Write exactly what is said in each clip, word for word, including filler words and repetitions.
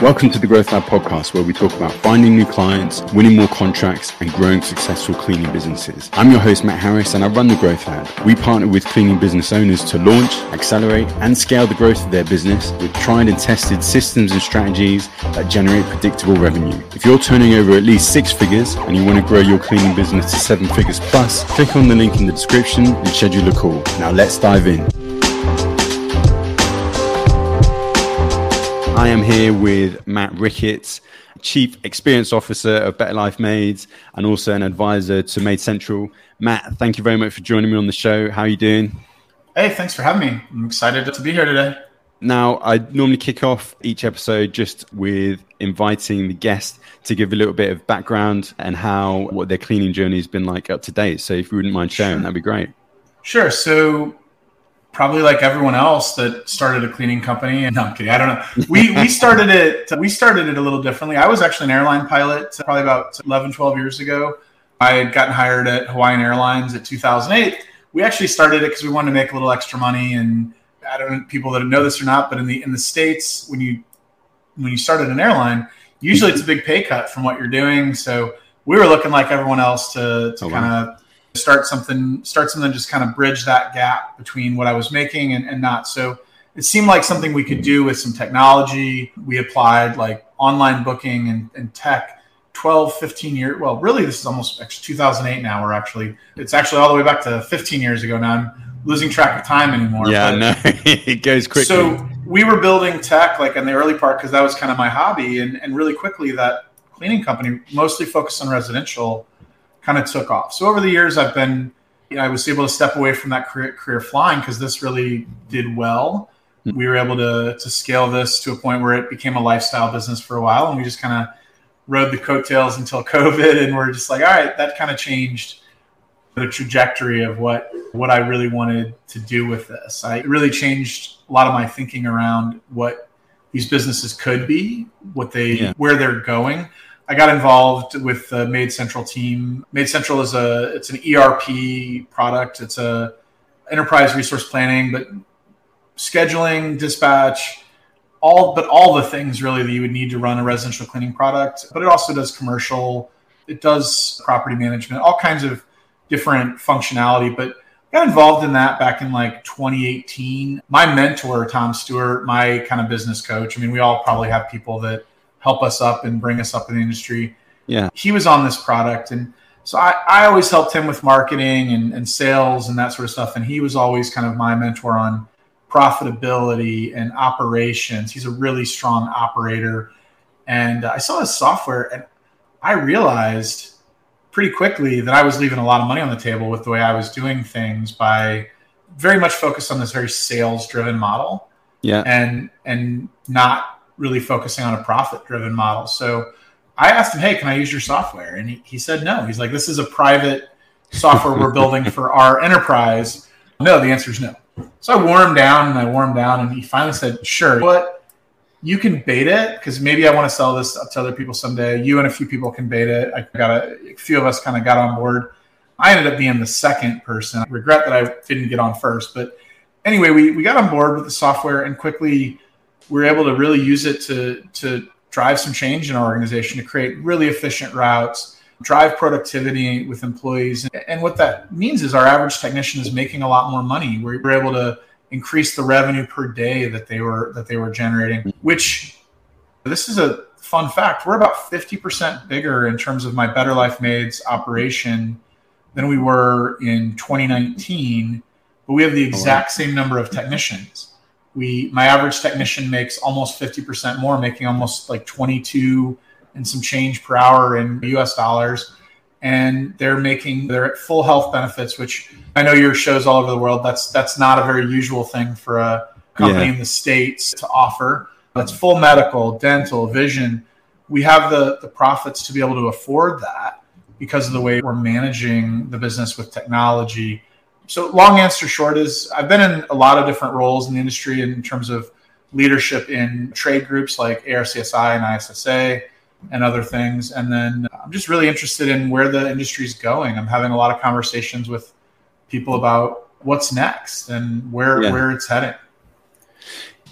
Welcome to the Growth Lab podcast, where we talk about finding new clients, winning more contracts, and growing successful cleaning businesses. I'm your host, Matt Harris, and I run the Growth Lab. We partner with cleaning business owners to launch, accelerate, and scale the growth of their business with tried and tested systems and strategies that generate predictable revenue. If you're turning over at least six figures and you want to grow your cleaning business to seven figures plus, click on the link in the description and schedule a call. Now let's dive in. I am here with Matt Ricketts, Chief Experience Officer of Better Life Maids and also an advisor to Maid Central. Matt, thank you very much for joining me on the show. How are you doing? Hey, thanks for having me. I'm excited to be here today. Now, I normally kick off each episode just with inviting the guest to give a little bit of background and how what their cleaning journey has been like up to date. So if you wouldn't mind sharing, sure. That'd be great. Sure. So probably like everyone else that started a cleaning company. And no, I'm kidding. I don't know. We we started it. We started it a little differently. I was actually an airline pilot probably about eleven, twelve years ago. I had gotten hired at Hawaiian Airlines in two thousand eight. We actually started it because we wanted to make a little extra money. And I don't know people that know this or not, but in the in the States, when you when you started an airline, usually it's a big pay cut from what you're doing. So we were looking like everyone else to, to oh, kind of. Wow. Start something, start something, just kind of bridge that gap between what I was making and, and not. So it seemed like something we could do with some technology. We applied like online booking and, and tech twelve, fifteen years. Well, really, this is almost actually two thousand eight now. We're actually, it's actually all the way back to fifteen years ago. Now I'm losing track of time anymore. Yeah, but, no, it goes quickly. So we were building tech like in the early part because that was kind of my hobby. And, and really quickly, that cleaning company mostly focused on residential kind of took off. So over the years, I've been, you know, I was able to step away from that career, career flying because this really did well. We were able to to scale this to a point where it became a lifestyle business for a while. And we just kind of rode the coattails until COVID. And we're just like, all right, that kind of changed the trajectory of what, what I really wanted to do with this. I, it really changed a lot of my thinking around what these businesses could be, what they, yeah. where they're going. I got involved with the Maid Central team. Maid Central is a it's an E R P product. It's a enterprise resource planning, but scheduling, dispatch, all but all the things really that you would need to run a residential cleaning product. But it also does commercial, it does property management, all kinds of different functionality. But I got involved in that back in like twenty eighteen. My mentor, Tom Stewart, my kind of business coach. I mean, we all probably have people that help us up and bring us up in the industry. Yeah, he was on this product. And so I, I always helped him with marketing and, and sales and that sort of stuff. And he was always kind of my mentor on profitability and operations. He's a really strong operator. And I saw his software and I realized pretty quickly that I was leaving a lot of money on the table with the way I was doing things by very much focused on this very sales driven model. Yeah, and and not really focusing on a profit-driven model. So I asked him, hey, can I use your software? And he, he said no. He's like, this is a private software we're building for our enterprise. No, the answer is no. So I wore him down and I wore him down and he finally said, sure, but you can beta it because maybe I want to sell this up to other people someday. You and a few people can beta it. I got a, a few of us kind of got on board. I ended up being the second person. I regret that I didn't get on first. But anyway, we, we got on board with the software and quickly we're able to really use it to, to drive some change in our organization, to create really efficient routes, drive productivity with employees. And what that means is our average technician is making a lot more money. We were able to increase the revenue per day that they were that they were generating, which this is a fun fact. We're about fifty percent bigger in terms of my Better Life Maids operation than we were in twenty nineteen, but we have the exact same number of technicians. We, my average technician makes almost fifty percent more, making almost like twenty-two and some change per hour in U S dollars. And they're making, they're at full health benefits, which I know your show's all over the world. That's, that's not a very usual thing for a company yeah. in the States to offer. That's full medical, dental, vision. We have the, the profits to be able to afford that because of the way we're managing the business with technology. So long answer short is I've been in a lot of different roles in the industry in terms of leadership in trade groups like A R C S I and I S S A and other things. And then I'm just really interested in where the industry's going. I'm having a lot of conversations with people about what's next and where, yeah. where it's heading.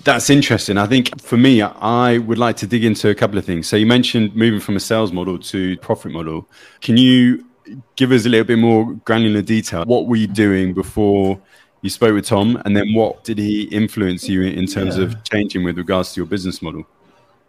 That's interesting. I think for me, I would like to dig into a couple of things. So you mentioned moving from a sales model to profit model. Can you give us a little bit more granular detail? What were you doing before you spoke with Tom? And then what did he influence you in terms yeah. of changing with regards to your business model?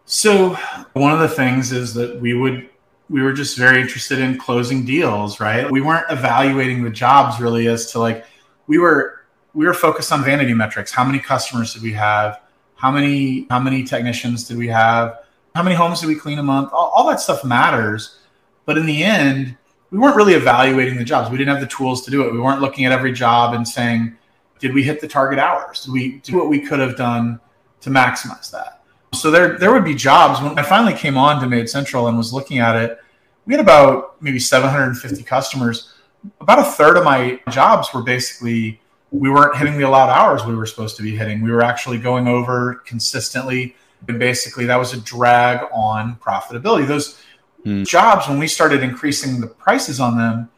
So one of the things is that we would we were just very interested in closing deals, right? We weren't evaluating the jobs really as to like, we were we were focused on vanity metrics. How many customers did we have? How many how many technicians did we have? How many homes did we clean a month? All, all that stuff matters. But in the end, we weren't really evaluating the jobs. We didn't have the tools to do it. We weren't looking at every job and saying, did we hit the target hours? Did we do what we could have done to maximize that? So there, there would be jobs. When I finally came on to Maid Central and was looking at it, we had about maybe seven hundred fifty customers. About a third of my jobs were basically... we weren't hitting the allowed hours we were supposed to be hitting. We were actually going over consistently. And basically that was a drag on profitability. Those mm. jobs, when we started increasing the prices on them,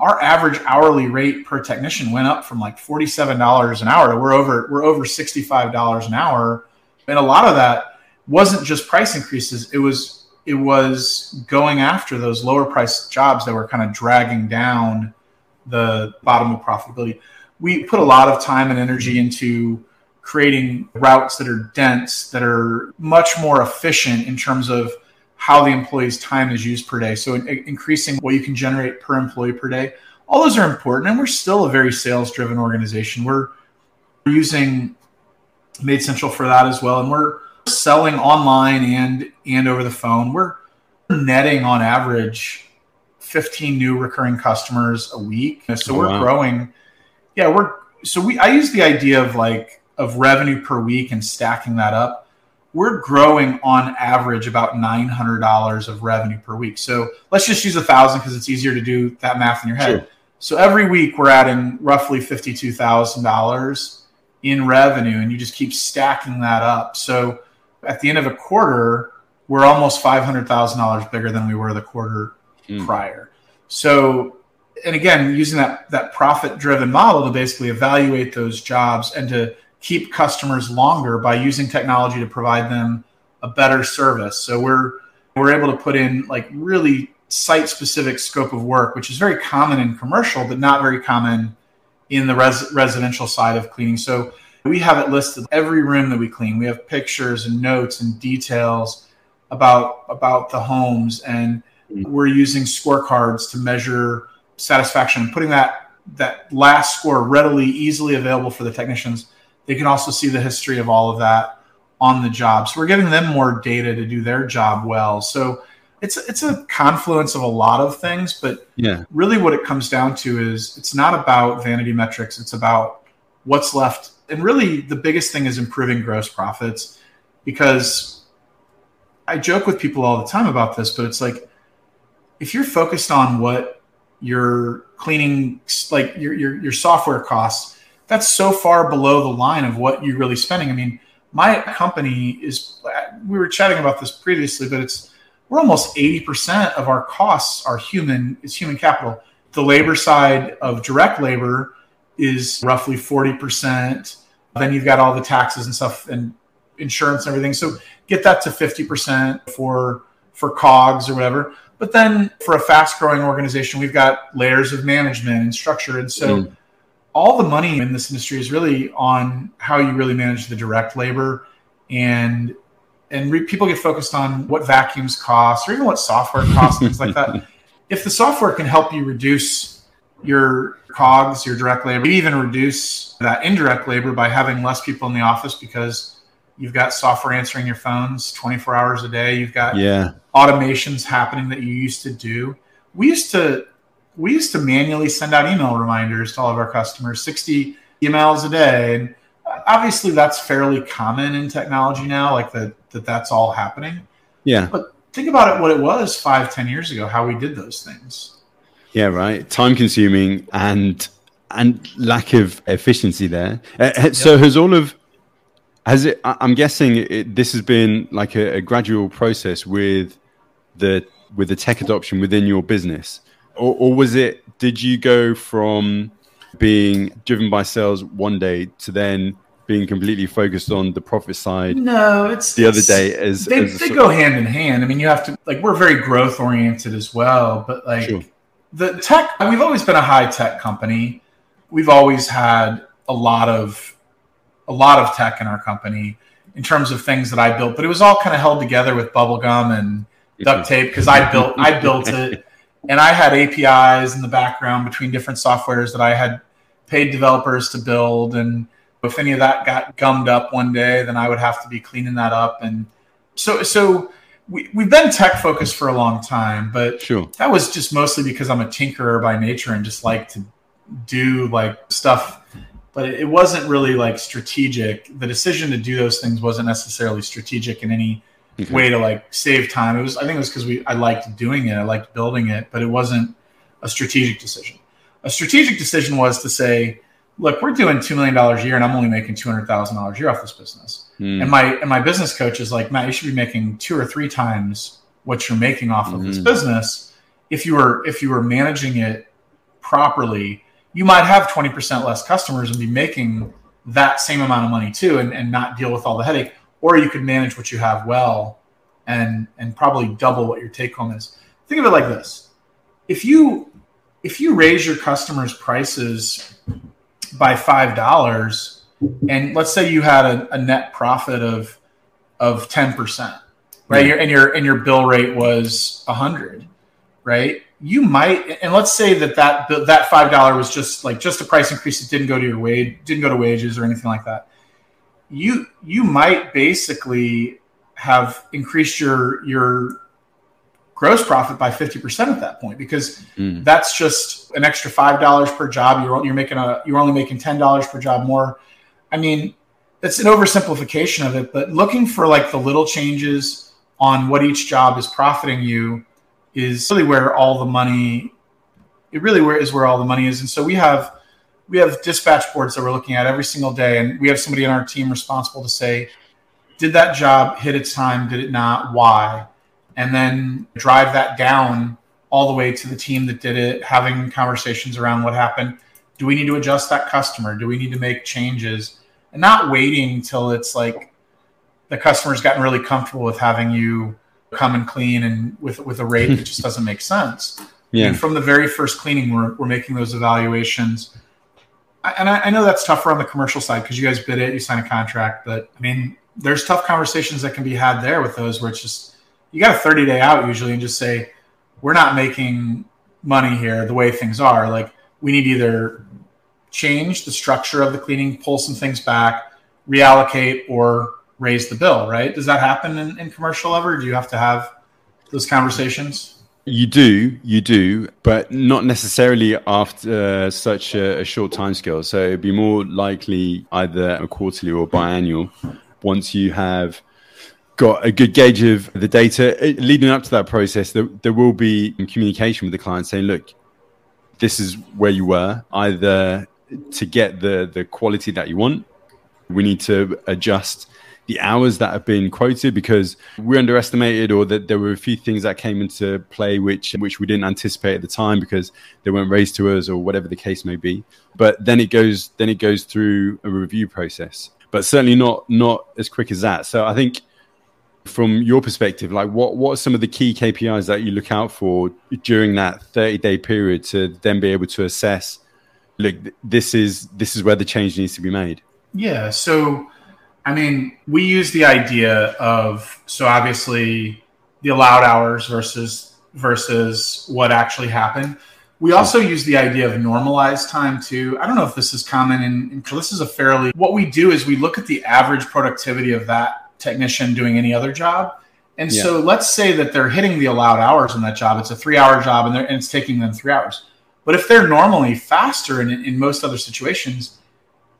our average hourly rate per technician went up from like forty-seven dollars an hour. We're over, we're over sixty-five dollars an hour. And a lot of that wasn't just price increases. It was, it was going after those lower priced jobs that were kind of dragging down the bottom of profitability. We put a lot of time and energy into creating routes that are dense, that are much more efficient in terms of how the employee's time is used per day. So in, in increasing what you can generate per employee per day, all those are important. And we're still a very sales-driven organization. We're using Maid Central for that as well. And we're selling online and, and over the phone. We're netting on average fifteen new recurring customers a week. So oh, we're wow. growing. Yeah, we're so we. I use the idea of like of revenue per week and stacking that up. We're growing on average about nine hundred dollars of revenue per week. So let's just use a thousand because it's easier to do that math in your head. Sure. So every week we're adding roughly fifty-two thousand dollars in revenue, and you just keep stacking that up. So at the end of a quarter, we're almost five hundred thousand dollars bigger than we were the quarter mm. prior. So. And again, using that, that profit-driven model to basically evaluate those jobs and to keep customers longer by using technology to provide them a better service. So we're we're able to put in like really site-specific scope of work, which is very common in commercial, but not very common in the res- residential side of cleaning. So we have it listed every room that we clean. We have pictures and notes and details about about the homes, and we're using scorecards to measure satisfaction, putting that that last score readily, easily available for the technicians. They can also see the history of all of that on the job. So we're giving them more data to do their job well. So it's it's a confluence of a lot of things, but yeah. really what it comes down to is it's not about vanity metrics. It's about what's left. And really the biggest thing is improving gross profits, because I joke with people all the time about this, but it's like, if you're focused on what your cleaning, like your, your, your software costs, that's so far below the line of what you're really spending. I mean, my company is, we were chatting about this previously, but it's, we're almost eighty percent of our costs are human, it's human capital. The labor side of direct labor is roughly forty percent. Then you've got all the taxes and stuff and insurance and everything. So get that to fifty percent for, for COGS or whatever. But then for a fast-growing organization, we've got layers of management and structure. And so mm. all the money in this industry is really on how you really manage the direct labor. And and re- people get focused on what vacuums cost or even what software costs, things like that. If the software can help you reduce your COGS, your direct labor, you even reduce that indirect labor by having less people in the office because you've got software answering your phones twenty-four hours a day. You've got yeah. automations happening that you used to do. We used to we used to manually send out email reminders to all of our customers, sixty emails a day. And obviously, that's fairly common in technology now, like that that that's all happening. Yeah. But think about it, what it was five, ten years ago, how we did those things. Yeah, right. Time consuming and and lack of efficiency there. Uh, so yep. has all of Has it? I'm guessing it, this has been like a, a gradual process with the with the tech adoption within your business, or, or was it? Did you go from being driven by sales one day to then being completely focused on the profit side. No, it's the it's, other day as they, as they go hand in hand. I mean, you have to, like, we're very growth oriented as well, but like sure. the tech, we've always been a high tech company. We've always had a lot of, a lot of tech in our company in terms of things that I built, but it was all kind of held together with bubble gum and duct tape because I built, I built it. And I had A P Is in the background between different softwares that I had paid developers to build. And if any of that got gummed up one day, then I would have to be cleaning that up. And so so we, we've been tech focused for a long time, but sure. that was just mostly because I'm a tinkerer by nature and just like to do like stuff. But it wasn't really like strategic. The decision to do those things wasn't necessarily strategic in any okay. way to like save time. It was, I think it was because we I liked doing it. I liked building it, but it wasn't a strategic decision. A strategic decision was to say, look, we're doing two million dollars a year and I'm only making two hundred thousand dollars a year off this business. Mm. And my and my business coach is like, Matt, you should be making two or three times what you're making off mm-hmm. of this business. If you were if you were managing it properly, you might have twenty percent less customers and be making that same amount of money too and, and not deal with all the headache. Or you could manage what you have well and and probably double what your take home is. Think of it like this. If you if you raise your customers' prices by five dollars, and let's say you had a, a net profit of of ten percent, right? Yeah. And your and your bill rate was one hundred, right? You might, and let's say that that that five dollars was just like just a price increase that didn't go to your wage, didn't go to wages or anything like that. You you might basically have increased your your gross profit by fifty percent at that point, because mm. that's just an extra five dollars per job. You're you're making a, you're only making ten dollars per job more. I mean, that's an oversimplification of it, but looking for like the little changes on what each job is profiting you is really where all the money, it really where is where all the money is. And so we have, we have dispatch boards that we're looking at every single day. And we have somebody on our team responsible to say, did that job hit its time? Did it not? Why? And then drive that down all the way to the team that did it, having conversations around what happened. Do we need to adjust that customer? Do we need to make changes? And not waiting till it's like the customer's gotten really comfortable with having you come and clean and with with a rate that just doesn't make sense. Yeah. And from the very first cleaning, we're, we're making those evaluations. I, and I, I know that's tougher on the commercial side because you guys bid it, you sign a contract. But, I mean, there's tough conversations that can be had there with those where it's just, you got a thirty day out usually and just say, we're not making money here the way things are. Like, we need to either change the structure of the cleaning, pull some things back, reallocate, or raise the bill, right? Does that happen in, in commercial ever? Do you have to have those conversations? You do, you do, but not necessarily after such a, a short time scale. So it'd be more likely either a quarterly or biannual once you have got a good gauge of the data. Leading up to that process, there, there will be communication with the client saying, look, this is where you were. Either to get the, the quality that you want, we need to adjust the hours that have been quoted because we underestimated, or that there were a few things that came into play which which we didn't anticipate at the time because they weren't raised to us or whatever the case may be. But then it goes then it goes through a review process, but certainly not not as quick as that. So I think, from your perspective, like what, what are some of the key K P Is that you look out for during that thirty day period to then be able to assess, look, this is this is where the change needs to be made? Yeah. So, I mean, we use the idea of, so obviously the allowed hours versus versus what actually happened. We also use the idea of normalized time too. I don't know if this is common, and this is a fairly, what we do is we look at the average productivity of that technician doing any other job. And yeah. so let's say that they're hitting the allowed hours on that job. It's a three hour job and, they're, and it's taking them three hours. But if they're normally faster in, in most other situations,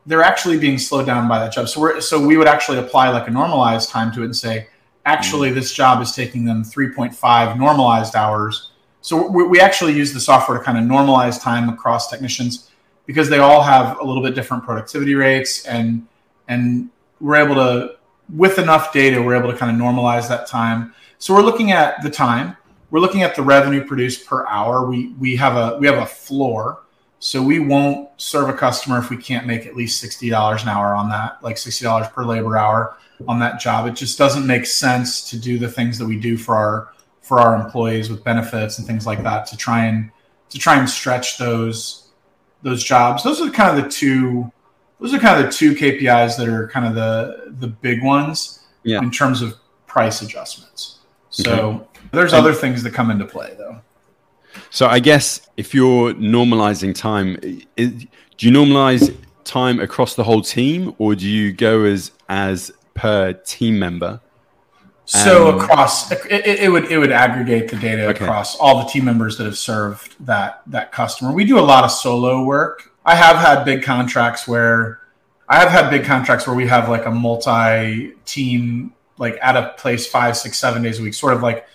they're actually being slowed down by that job. So we're, so we would actually apply like a normalized time to it and say, actually, mm-hmm. this job is taking them three point five normalized hours. So we, we actually use the software to kind of normalize time across technicians because they all have a little bit different productivity rates, and and we're able to, with enough data, we're able to kind of normalize that time. So we're looking at the time. We're looking at the revenue produced per hour. We we have a we have a floor. So we won't serve a customer if we can't make at least sixty dollars an hour on that, like sixty dollars per labor hour on that job. It just doesn't make sense to do the things that we do for our for our employees with benefits and things like that to try and to try and stretch those those jobs. Those are kind of the two those are kind of the two K P Is that are kind of the the big ones yeah. in terms of price adjustments. So okay. there's other things that come into play though. So I guess if you're normalizing time, is, do you normalize time across the whole team, or do you go as as per team member? So across, it, it would it would aggregate the data okay. across all the team members that have served that that customer. We do a lot of solo work. I have had big contracts where I have had big contracts where we have like a multi-team, like at a place five, six, seven days a week, sort of like.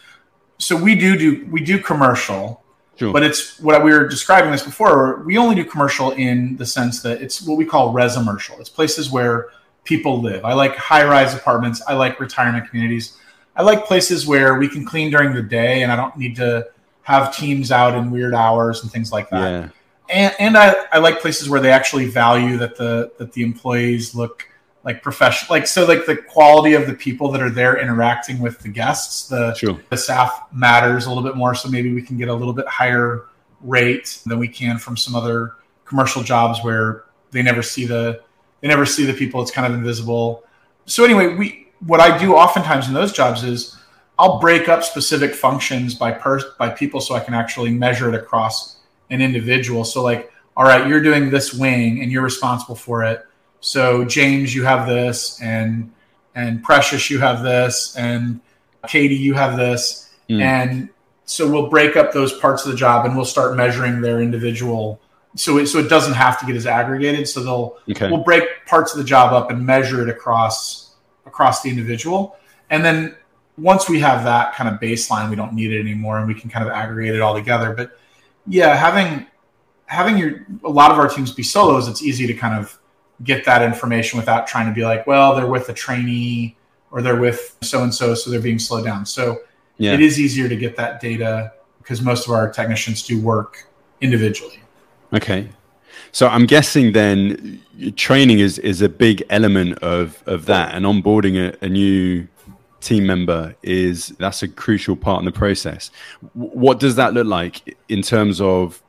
So we do do we do commercial, sure. but it's what we were describing this before. We only do commercial in the sense that it's what we call resomercial. It's places where people live. I like high-rise apartments. I like retirement communities. I like places where we can clean during the day and I don't need to have teams out in weird hours and things like that. Yeah. And, and I, I like places where they actually value that the that the employees look like professional. Like so like the quality of the people that are there interacting with the guests, the, sure. the staff matters a little bit more. So maybe we can get a little bit higher rate than we can from some other commercial jobs where they never see the They never see the people. It's kind of invisible. So anyway, we what I do oftentimes in those jobs is I'll break up specific functions by per, by people so I can actually measure it across an individual. So like, all right, you're doing this wing and you're responsible for it. So James, you have this, and and Precious, you have this, and Katie, you have this. Mm. And so we'll break up those parts of the job and we'll start measuring their individual So it, so it doesn't have to get as aggregated. So they'll okay. we'll break parts of the job up and measure it across across the individual. And then once we have that kind of baseline, we don't need it anymore, and we can kind of aggregate it all together. But yeah, having having your a lot of our teams be solos, it's easy to kind of get that information without trying to be like, well, they're with a trainee or they're with so and so, so they're being slowed down. So yeah. it is easier to get that data because most of our technicians do work individually. Okay. So I'm guessing then training is, is a big element of, of that, and onboarding a, a new team member is, that's a crucial part in the process. What does that look like in terms of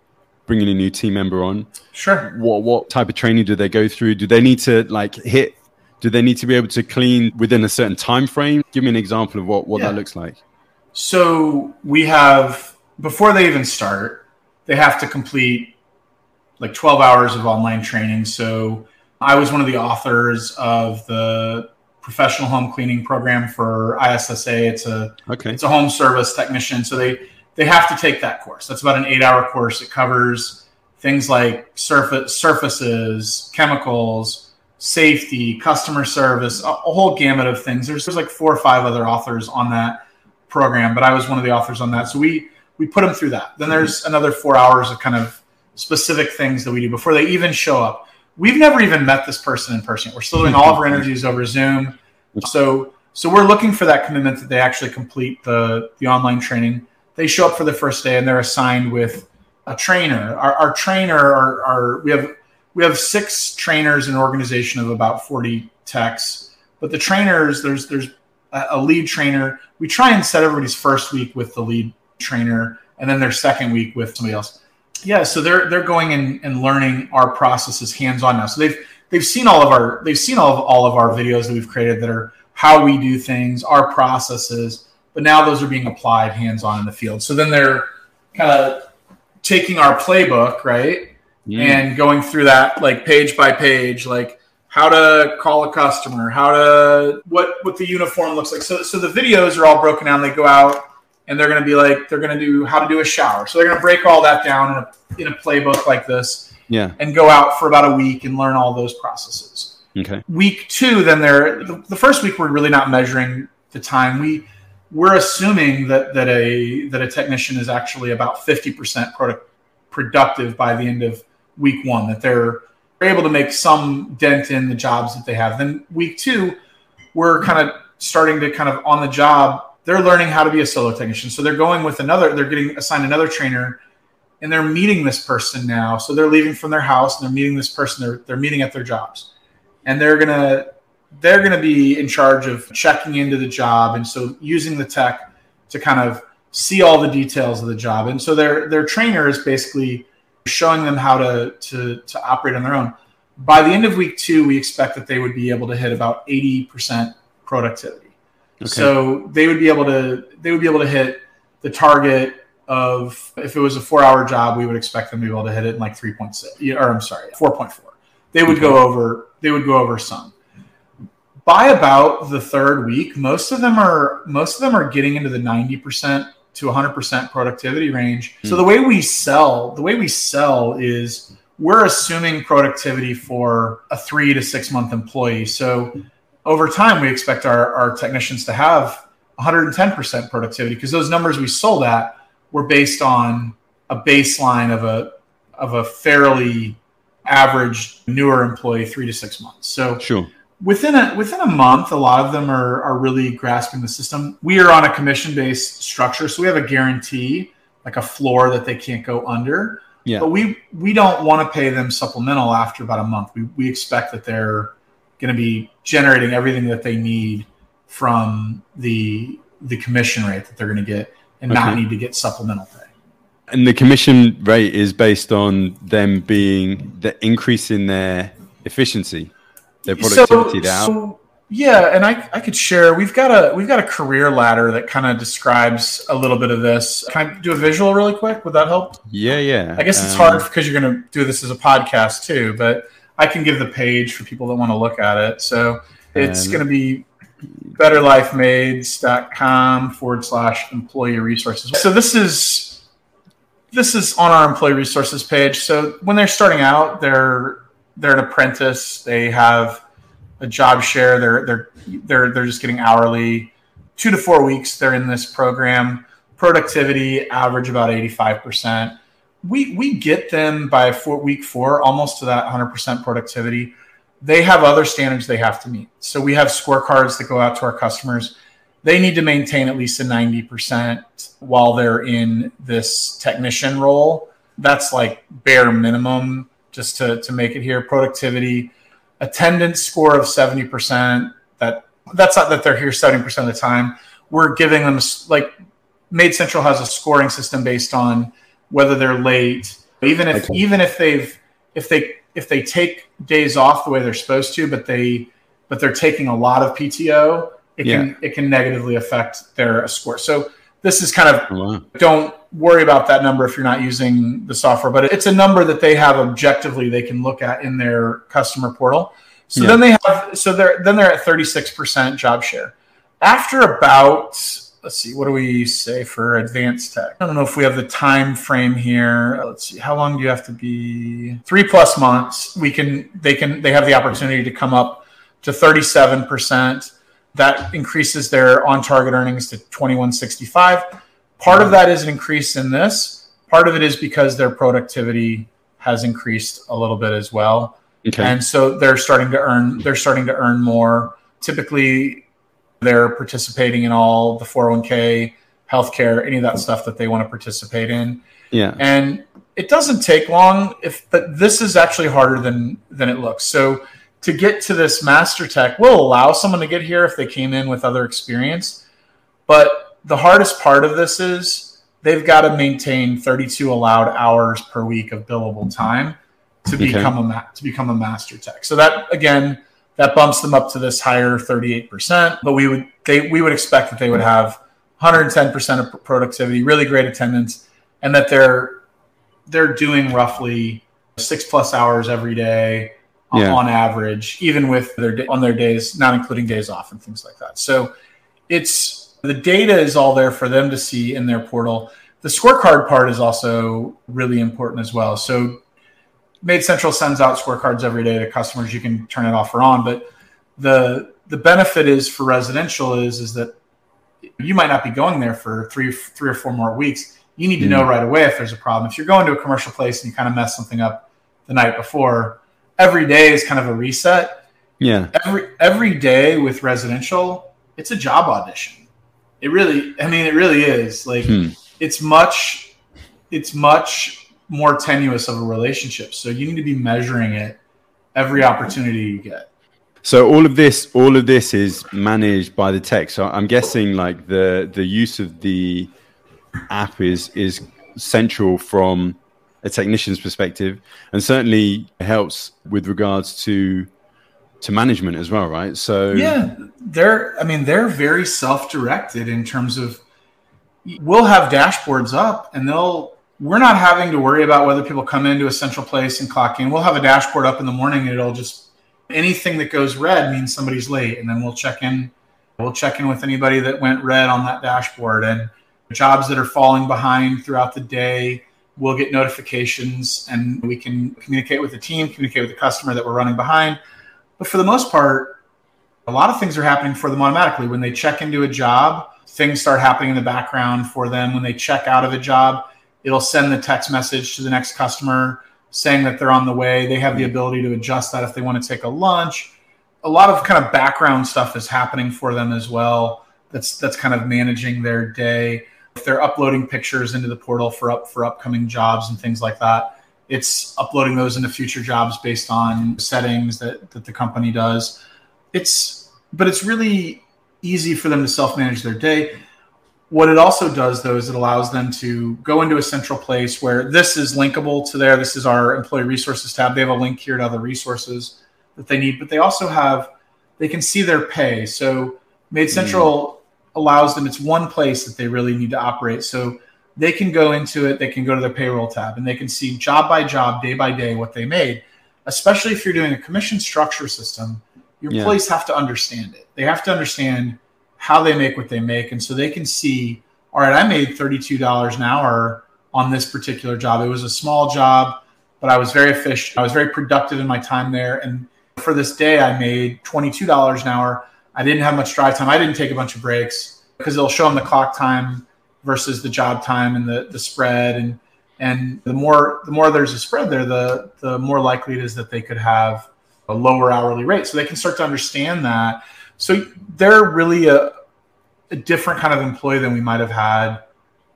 bringing a new team member on? Sure. What, what type of training do they go through? Do they need to like hit, do they need to be able to clean within a certain time frame? Give me an example of what, what yeah. that looks like. So we have, before they even start, they have to complete like twelve hours of online training. So I was one of the authors of the professional home cleaning program for I S S A. It's a okay. it's a home service technician. So they, they have to take that course. That's about an eight hour course. It covers things like surface surfaces, chemicals, safety, customer service, a, a whole gamut of things. There's, there's like four or five other authors on that program, but I was one of the authors on that. So we, we put them through that. Then there's mm-hmm. another four hours of kind of specific things that we do before they even show up. We've never even met this person in person. We're still doing all of our interviews over Zoom. So so we're looking for that commitment that they actually complete the, the online training. They show up for the first day and they're assigned with a trainer. Our, our trainer, our, our, we have we have six trainers in an organization of about forty techs. But the trainers, there's there's a lead trainer. We try and set everybody's first week with the lead trainer and then their second week with somebody else. Yeah, so they're they're going in and learning our processes hands-on now. So they've they've seen all of our they've seen all of all of our videos that we've created that are how we do things, our processes, but now those are being applied hands-on in the field. So then they're kind of taking our playbook, right? Yeah. And going through that like page by page, like how to call a customer, how to what what the uniform looks like. So so the videos are all broken down, they go out. And they're going to be like, they're going to do how to do a shower. So they're going to break all that down in a, in a playbook like this yeah. and go out for about a week and learn all those processes. Okay. Week two, then they're, the, the first week we're really not measuring the time. We, we're assuming that, that a, that a technician is actually about fifty percent product, productive by the end of week one, that they're able to make some dent in the jobs that they have. Then week two, we're kind of starting to kind of on the job. They're learning how to be a solo technician. So they're going with another, they're getting assigned another trainer and they're meeting this person now. So they're leaving from their house and they're meeting this person. They're, they're meeting at their jobs, and they're going to, they're going to be in charge of checking into the job. And so using the tech to kind of see all the details of the job. And so their, their trainer is basically showing them how to, to, to operate on their own. By the end of week two, we expect that they would be able to hit about eighty percent productivity. Okay. So they would be able to, they would be able to hit the target of, if it was a four hour job, we would expect them to be able to hit it in like three point six, or I'm sorry, four point four. They would okay. go over, they would go over some. By about the third week, most of them are, most of them are getting into the ninety percent to one hundred percent productivity range. Hmm. So the way we sell, the way we sell is we're assuming productivity for a three to six month employee. So over time, we expect our, our technicians to have one hundred ten percent productivity, because those numbers we sold at were based on a baseline of a of a fairly average newer employee, three to six months. So sure. within a within a month, a lot of them are are really grasping the system. We are on a commission-based structure, so we have a guarantee, like a floor that they can't go under. Yeah. But we we don't want to pay them supplemental after about a month. We we expect that they're going to be generating everything that they need from the the commission rate that they're going to get, and okay. not need to get supplemental pay. And the commission rate is based on them being the increase in their efficiency, their productivity. So, so yeah, and I I could share. We've got a we've got a career ladder that kind of describes a little bit of this. Can I do a visual really quick? Would that help? Yeah, yeah. I guess it's um, hard because you're going to do this as a podcast too, but I can give the page for people that want to look at it. So it's um, going to be betterlifemaids.com forward slash employee resources. So this is this is on our employee resources page. So when they're starting out, they're they're an apprentice. They have a job share. They're they're they're they're just getting hourly. Two to four weeks they're in this program. Productivity average about eighty-five percent. We we get them by four, week four almost to that one hundred percent productivity. They have other standards they have to meet. So we have scorecards that go out to our customers. They need to maintain at least a ninety percent while they're in this technician role. That's like bare minimum, just to, to make it here. Productivity, attendance score of seventy percent. That That's not that they're here seventy percent of the time. We're giving them, like, Maid Central has a scoring system based on whether they're late, even if okay. even if they've if they if they take days off the way they're supposed to, but they but they're taking a lot of P T O, it yeah. can it can negatively affect their score. So this is kind of wow. don't worry about that number if you're not using the software, but it's a number that they have objectively they can look at in their customer portal. So yeah. then they have so they're then they're at thirty-six percent job share. After about Let's see, what do we say for advanced tech? I don't know if we have the time frame here. Let's see, how long do you have to be? Three plus months. We can, they can, they have the opportunity to come up to thirty-seven percent. That increases their on-target earnings to twenty-one sixty-five. Part of that is an increase in this. Part of it is because their productivity has increased a little bit as well. Okay. And so they're starting to earn, they're starting to earn more. Typically, they're participating in all the four oh one k, healthcare, any of that stuff that they want to participate in. Yeah. And it doesn't take long, if but this is actually harder than than it looks. So to get to this master tech, we'll allow someone to get here if they came in with other experience. But the hardest part of this is they've got to maintain thirty-two allowed hours per week of billable time to okay. become a ma- to become a master tech. So that, again, that bumps them up to this higher thirty-eight percent, but we would they we would expect that they would have one hundred ten percent of productivity, really great attendance, and that they're they're doing roughly six plus hours every day yeah. on average, even with their on their days, not including days off and things like that. So it's the data is all there for them to see in their portal. The scorecard part is also really important as well. So Maid Central sends out scorecards every day to customers. You can turn it off or on, but the the benefit is for residential is is that you might not be going there for three three or four more weeks. You need to know right away if there's a problem. If you're going to a commercial place and you kind of mess something up the night before, every day is kind of a reset. Yeah. Every every day with residential, it's a job audition. It really, I mean, it really is. Like hmm. it's much, it's much more tenuous of a relationship. So you need to be measuring it every opportunity you get. So all of this, all of this is managed by the tech. So I'm guessing like the, the use of the app is, is central from a technician's perspective, and certainly helps with regards to, to management as well. Right. So yeah, they're, I mean, they're very self-directed in terms of, we'll have dashboards up and they'll, we're not having to worry about whether people come into a central place and clock in. We'll have a dashboard up in the morning and it'll just, anything that goes red means somebody's late. And then we'll check in, we'll check in with anybody that went red on that dashboard, and jobs that are falling behind throughout the day, we'll get notifications and we can communicate with the team, communicate with the customer that we're running behind. But for the most part, a lot of things are happening for them automatically. When they check into a job, things start happening in the background for them. When they check out of a job, it'll send the text message to the next customer saying that they're on the way. They have the ability to adjust that if they want to take a lunch. A lot of kind of background stuff is happening for them as well. That's that's kind of managing their day. If they're uploading pictures into the portal for up for upcoming jobs and things like that, it's uploading those into future jobs based on settings that, that the company does. It's but it's really easy for them to self-manage their day. What it also does, though, is it allows them to go into a central place where this is linkable to there. This is our employee resources tab. They have a link here to other resources that they need, but they also have, they can see their pay. So Maid Central mm. allows them, it's one place that they really need to operate. So they can go into it, they can go to their payroll tab, and they can see job by job, day by day, what they made. Especially if you're doing a commission structure system, your yeah. employees have to understand it. They have to understand how they make what they make. And so they can see, all right, I made thirty-two dollars an hour on this particular job. It was a small job, but I was very efficient. I was very productive in my time there. And for this day, I made twenty-two dollars an hour. I didn't have much drive time. I didn't take a bunch of breaks, because it'll show them the clock time versus the job time and the, the spread. And and the more the more there's a spread there, the the more likely it is that they could have a lower hourly rate. So they can start to understand that. So they're really a, a different kind of employee than we might have had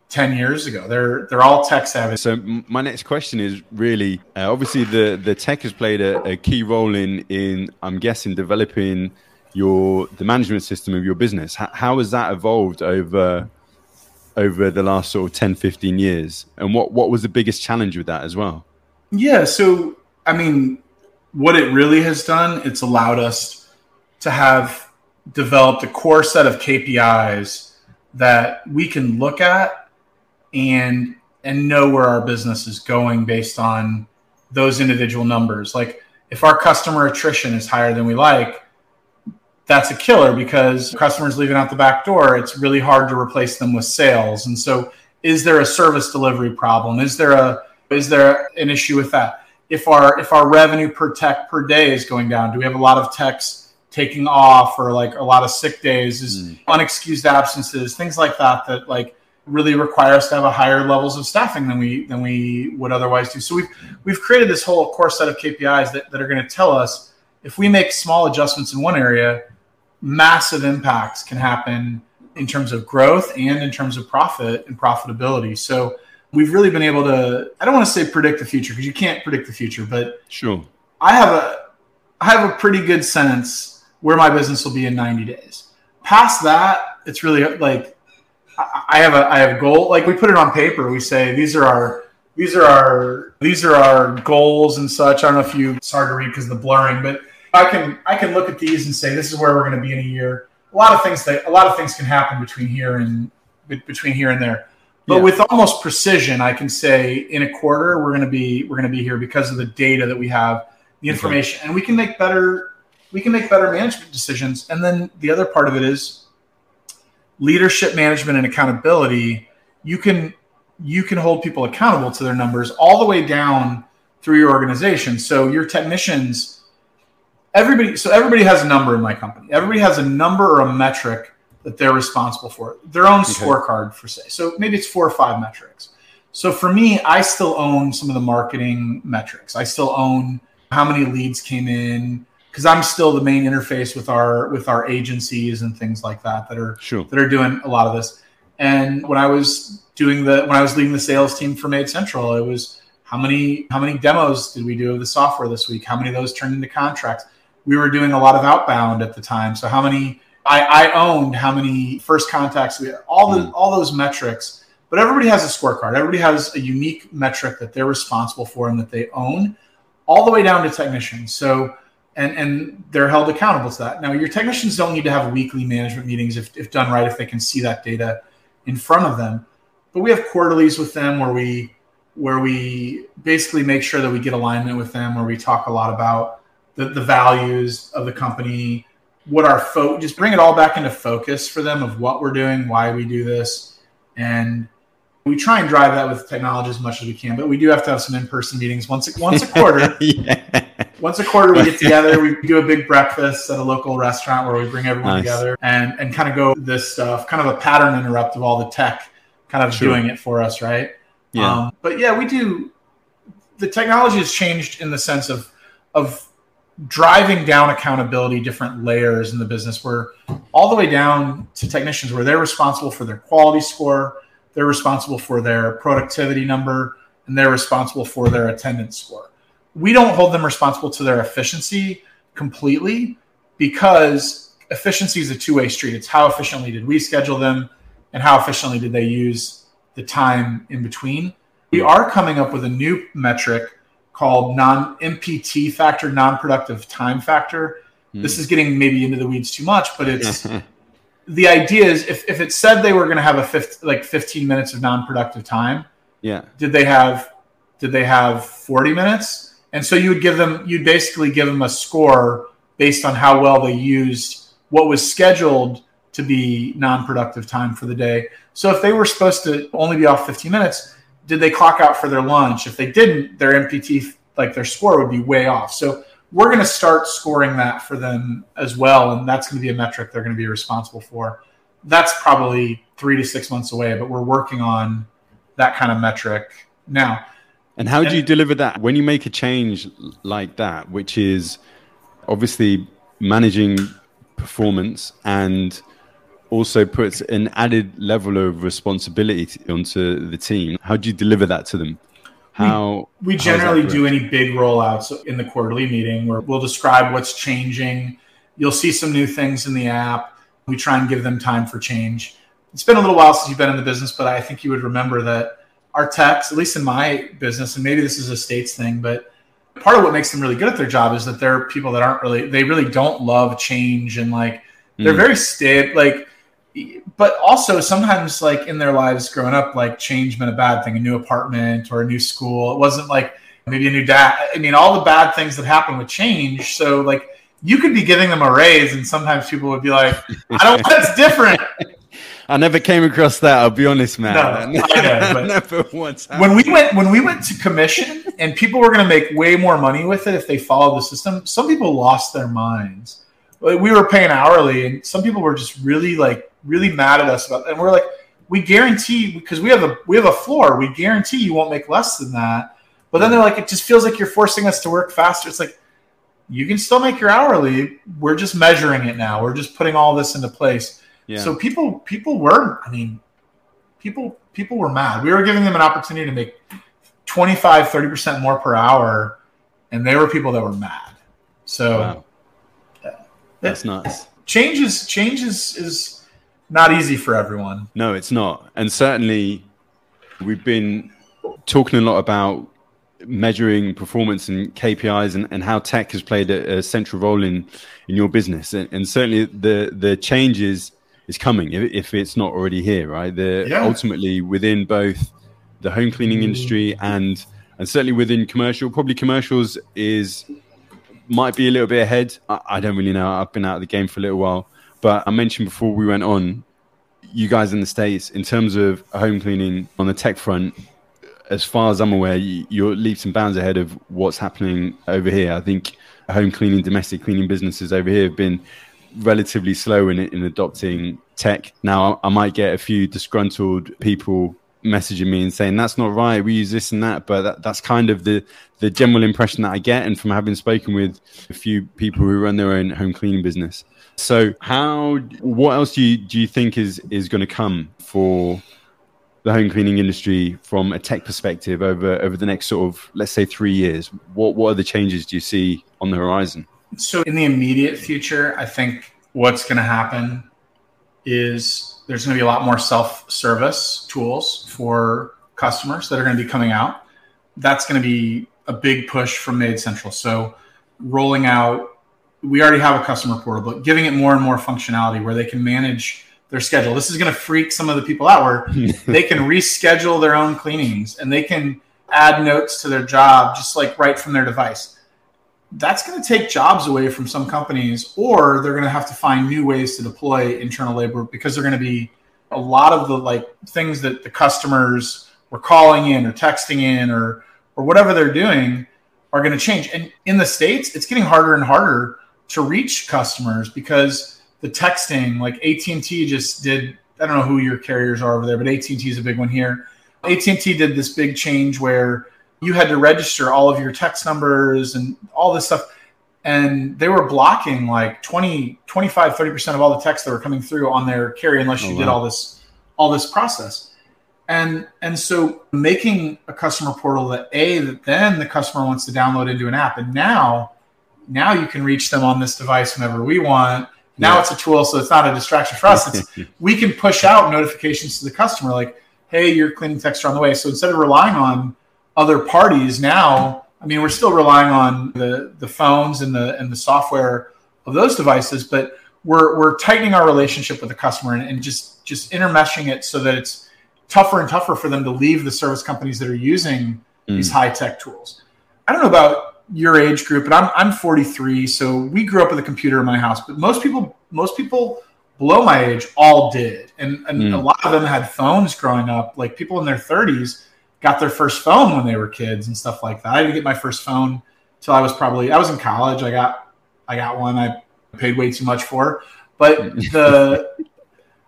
ten years ago. They're they're all tech savvy. So my next question is really, uh, obviously the, the tech has played a, a key role in, in, I'm guessing, developing your the management system of your business. How, how has that evolved over, over the last sort of ten, fifteen years? And what, what was the biggest challenge with that as well? Yeah, so, I mean, what it really has done, it's allowed us to have developed a core set of K P Is that we can look at and and know where our business is going based on those individual numbers. Like if our customer attrition is higher than we like, that's a killer, because customers leaving out the back door, it's really hard to replace them with sales. And so is there a service delivery problem? Is there a is there an issue with that? If our if our revenue per tech per day is going down, do we have a lot of techs taking off, or like a lot of sick days, is mm. unexcused absences, things like that, that like really require us to have a higher levels of staffing than we than we would otherwise do. So we've we've created this whole core set of K P Is that, that are going to tell us if we make small adjustments in one area, massive impacts can happen in terms of growth and in terms of profit and profitability. So we've really been able to, I don't want to say predict the future, because you can't predict the future, but sure, I have a I have a pretty good sense where my business will be in ninety days. Past that, it's really like I have a I have a goal. Like we put it on paper. We say these are our these are our these are our goals and such. I don't know if you. It's hard to read because of the blurring, but I can I can look at these and say this is where we're going to be in a year. A lot of things that a lot of things can happen between here and between here and there. But yeah. with almost precision, I can say in a quarter we're going to be we're going to be here because of the data that we have, the information, mm-hmm. and we can make better. We can make better management decisions. And then the other part of it is leadership management and accountability. You can you can hold people accountable to their numbers all the way down through your organization. So your technicians, everybody, so everybody has a number in my company. Everybody has a number or a metric that they're responsible for, their own okay. scorecard for say. So maybe it's four or five metrics. So for me, I still own some of the marketing metrics. I still own how many leads came in, because I'm still the main interface with our with our agencies and things like that that are sure. that are doing a lot of this. And when I was doing the when I was leading the sales team for Maid Central, it was How many, how many demos did we do of the software this week? How many of those turned into contracts? We were doing a lot of outbound at the time. So how many, I, I owned how many first contacts we had, all the, all those metrics, but everybody has a scorecard. Everybody has a unique metric that they're responsible for and that they own, all the way down to technicians. So, and, and they're held accountable to that. Now, your technicians don't need to have weekly management meetings if, if done right, if they can see that data in front of them. But we have quarterlies with them where we, where we basically make sure that we get alignment with them, where we talk a lot about the, the values of the company, what our fo- just bring it all back into focus for them of what we're doing, why we do this. And we try and drive that with technology as much as we can, but we do have to have some in-person meetings once, once a quarter. yeah. Once a quarter, we get together, we do a big breakfast at a local restaurant where we bring everyone nice. together and, and kind of go this stuff, kind of a pattern interrupt of all the tech kind of sure. doing it for us, right? Yeah. Um, but yeah, we do. The technology has changed in the sense of of driving down accountability, different layers in the business. We're all the way down to technicians where they're responsible for their quality score, they're responsible for their productivity number, and they're responsible for their attendance score. We don't hold them responsible to their efficiency completely because efficiency is a two-way street. It's how efficiently did we schedule them and how efficiently did they use the time in between. We are coming up with a new metric called non M P T factor, non-productive time factor. Mm. This is getting maybe into the weeds too much, but it's the idea is if, if it said they were going to have a fifth, like fifteen minutes of non-productive time, yeah, did they have did they have forty minutes? And so you would give them you'd basically give them a score based on how well they used what was scheduled to be non-productive time for the day. So if they were supposed to only be off fifteen minutes, did they clock out for their lunch? If they didn't, their M P T, like their score would be way off. So we're going to start scoring that for them as well. And that's going to be a metric they're going to be responsible for. That's probably three to six months away, but we're working on that kind of metric now. And how do and, you deliver that when you make a change like that, which is obviously managing performance and also puts an added level of responsibility onto the team? How do you deliver that to them? How We, we how generally do any big rollouts in the quarterly meeting where we'll describe what's changing. You'll see some new things in the app. We try and give them time for change. It's been a little while since you've been in the business, but I think you would remember that our techs, at least in my business, and maybe this is a States thing, but part of what makes them really good at their job is that there are people that aren't really, they really don't love change. And like, they're mm. very stable. Like, but also sometimes like in their lives growing up, like change meant a bad thing, a new apartment or a new school. It wasn't like maybe a new dad. I mean, all the bad things that happen with change. So like you could be giving them a raise and sometimes people would be like, I don't, that's different. I never came across that. I'll be honest, man. No, never, I know, never once when we went, when we went to commission and people were going to make way more money with it if they followed the system, some people lost their minds. We were paying hourly and some people were just really like, really mad at us about that. And we're like, we guarantee, because we have a we have a floor, we guarantee you won't make less than that. But then they're like, it just feels like you're forcing us to work faster. It's like, you can still make your hourly. We're just measuring it now. We're just putting all this into place. Yeah. So people people were, I mean, people people were mad. We were giving them an opportunity to make twenty-five, thirty percent more per hour, and they were people that were mad. So wow. yeah. That's nice. Change is change is is not easy for everyone. No, it's not. And certainly we've been talking a lot about measuring performance and K P Is and, and how tech has played a, a central role in, in your business. And, and certainly the, the change is, is coming if, if it's not already here, right? The, yeah. Ultimately within both the home cleaning industry and, and certainly within commercial, probably commercials is might be a little bit ahead. I, I don't really know. I've been out of the game for a little while. But I mentioned before we went on, you guys in the States, in terms of home cleaning on the tech front, as far as I'm aware, you're leaps and bounds ahead of what's happening over here. I think home cleaning, domestic cleaning businesses over here have been relatively slow in, in adopting tech. Now, I might get a few disgruntled people messaging me and saying, that's not right, we use this and that. But that, that's kind of the, the general impression that I get. And from having spoken with a few people who run their own home cleaning business. So how, what else do you, do you think is, is going to come for the home cleaning industry from a tech perspective over, over the next sort of, let's say, three years? What, what other changes do you see on the horizon? So in the immediate future, I think what's going to happen is there's going to be a lot more self-service tools for customers that are going to be coming out. That's going to be a big push from Maid Central. So rolling out, we already have a customer portal, but giving it more and more functionality where they can manage their schedule. This is going to freak some of the people out where they can reschedule their own cleanings and they can add notes to their job just like right from their device. That's going to take jobs away from some companies, or they're going to have to find new ways to deploy internal labor, because they're going to be a lot of the like things that the customers were calling in or texting in or or whatever they're doing are going to change. And in the States, it's getting harder and harder to reach customers because the texting, like A T and T just did, I don't know who your carriers are over there, but A T and T is a big one here. A T and T did this big change where you had to register all of your text numbers and all this stuff. And they were blocking like twenty, twenty-five, thirty percent of all the texts that were coming through on their carrier unless you oh, wow. did all this, all this process. And, and so making a customer portal that A, that then the customer wants to download into an app. And now, now you can reach them on this device whenever we want. Now yeah. it's a tool, so it's not a distraction for us. It's, we can push out notifications to the customer like, hey, your cleaning texts are on the way. So instead of relying on other parties now, I mean, we're still relying on the, the phones and the and the software of those devices, but we're we're tightening our relationship with the customer and, and just, just intermeshing it so that it's tougher and tougher for them to leave the service companies that are using mm. these high-tech tools. I don't know about your age group, but I'm I'm forty-three, so we grew up with a computer in my house. But most people, most people below my age all did, and, and mm. a lot of them had phones growing up. Like people in their thirties got their first phone when they were kids and stuff like that. I didn't get my first phone till I was probably I was in college. I got I got one I paid way too much for, but the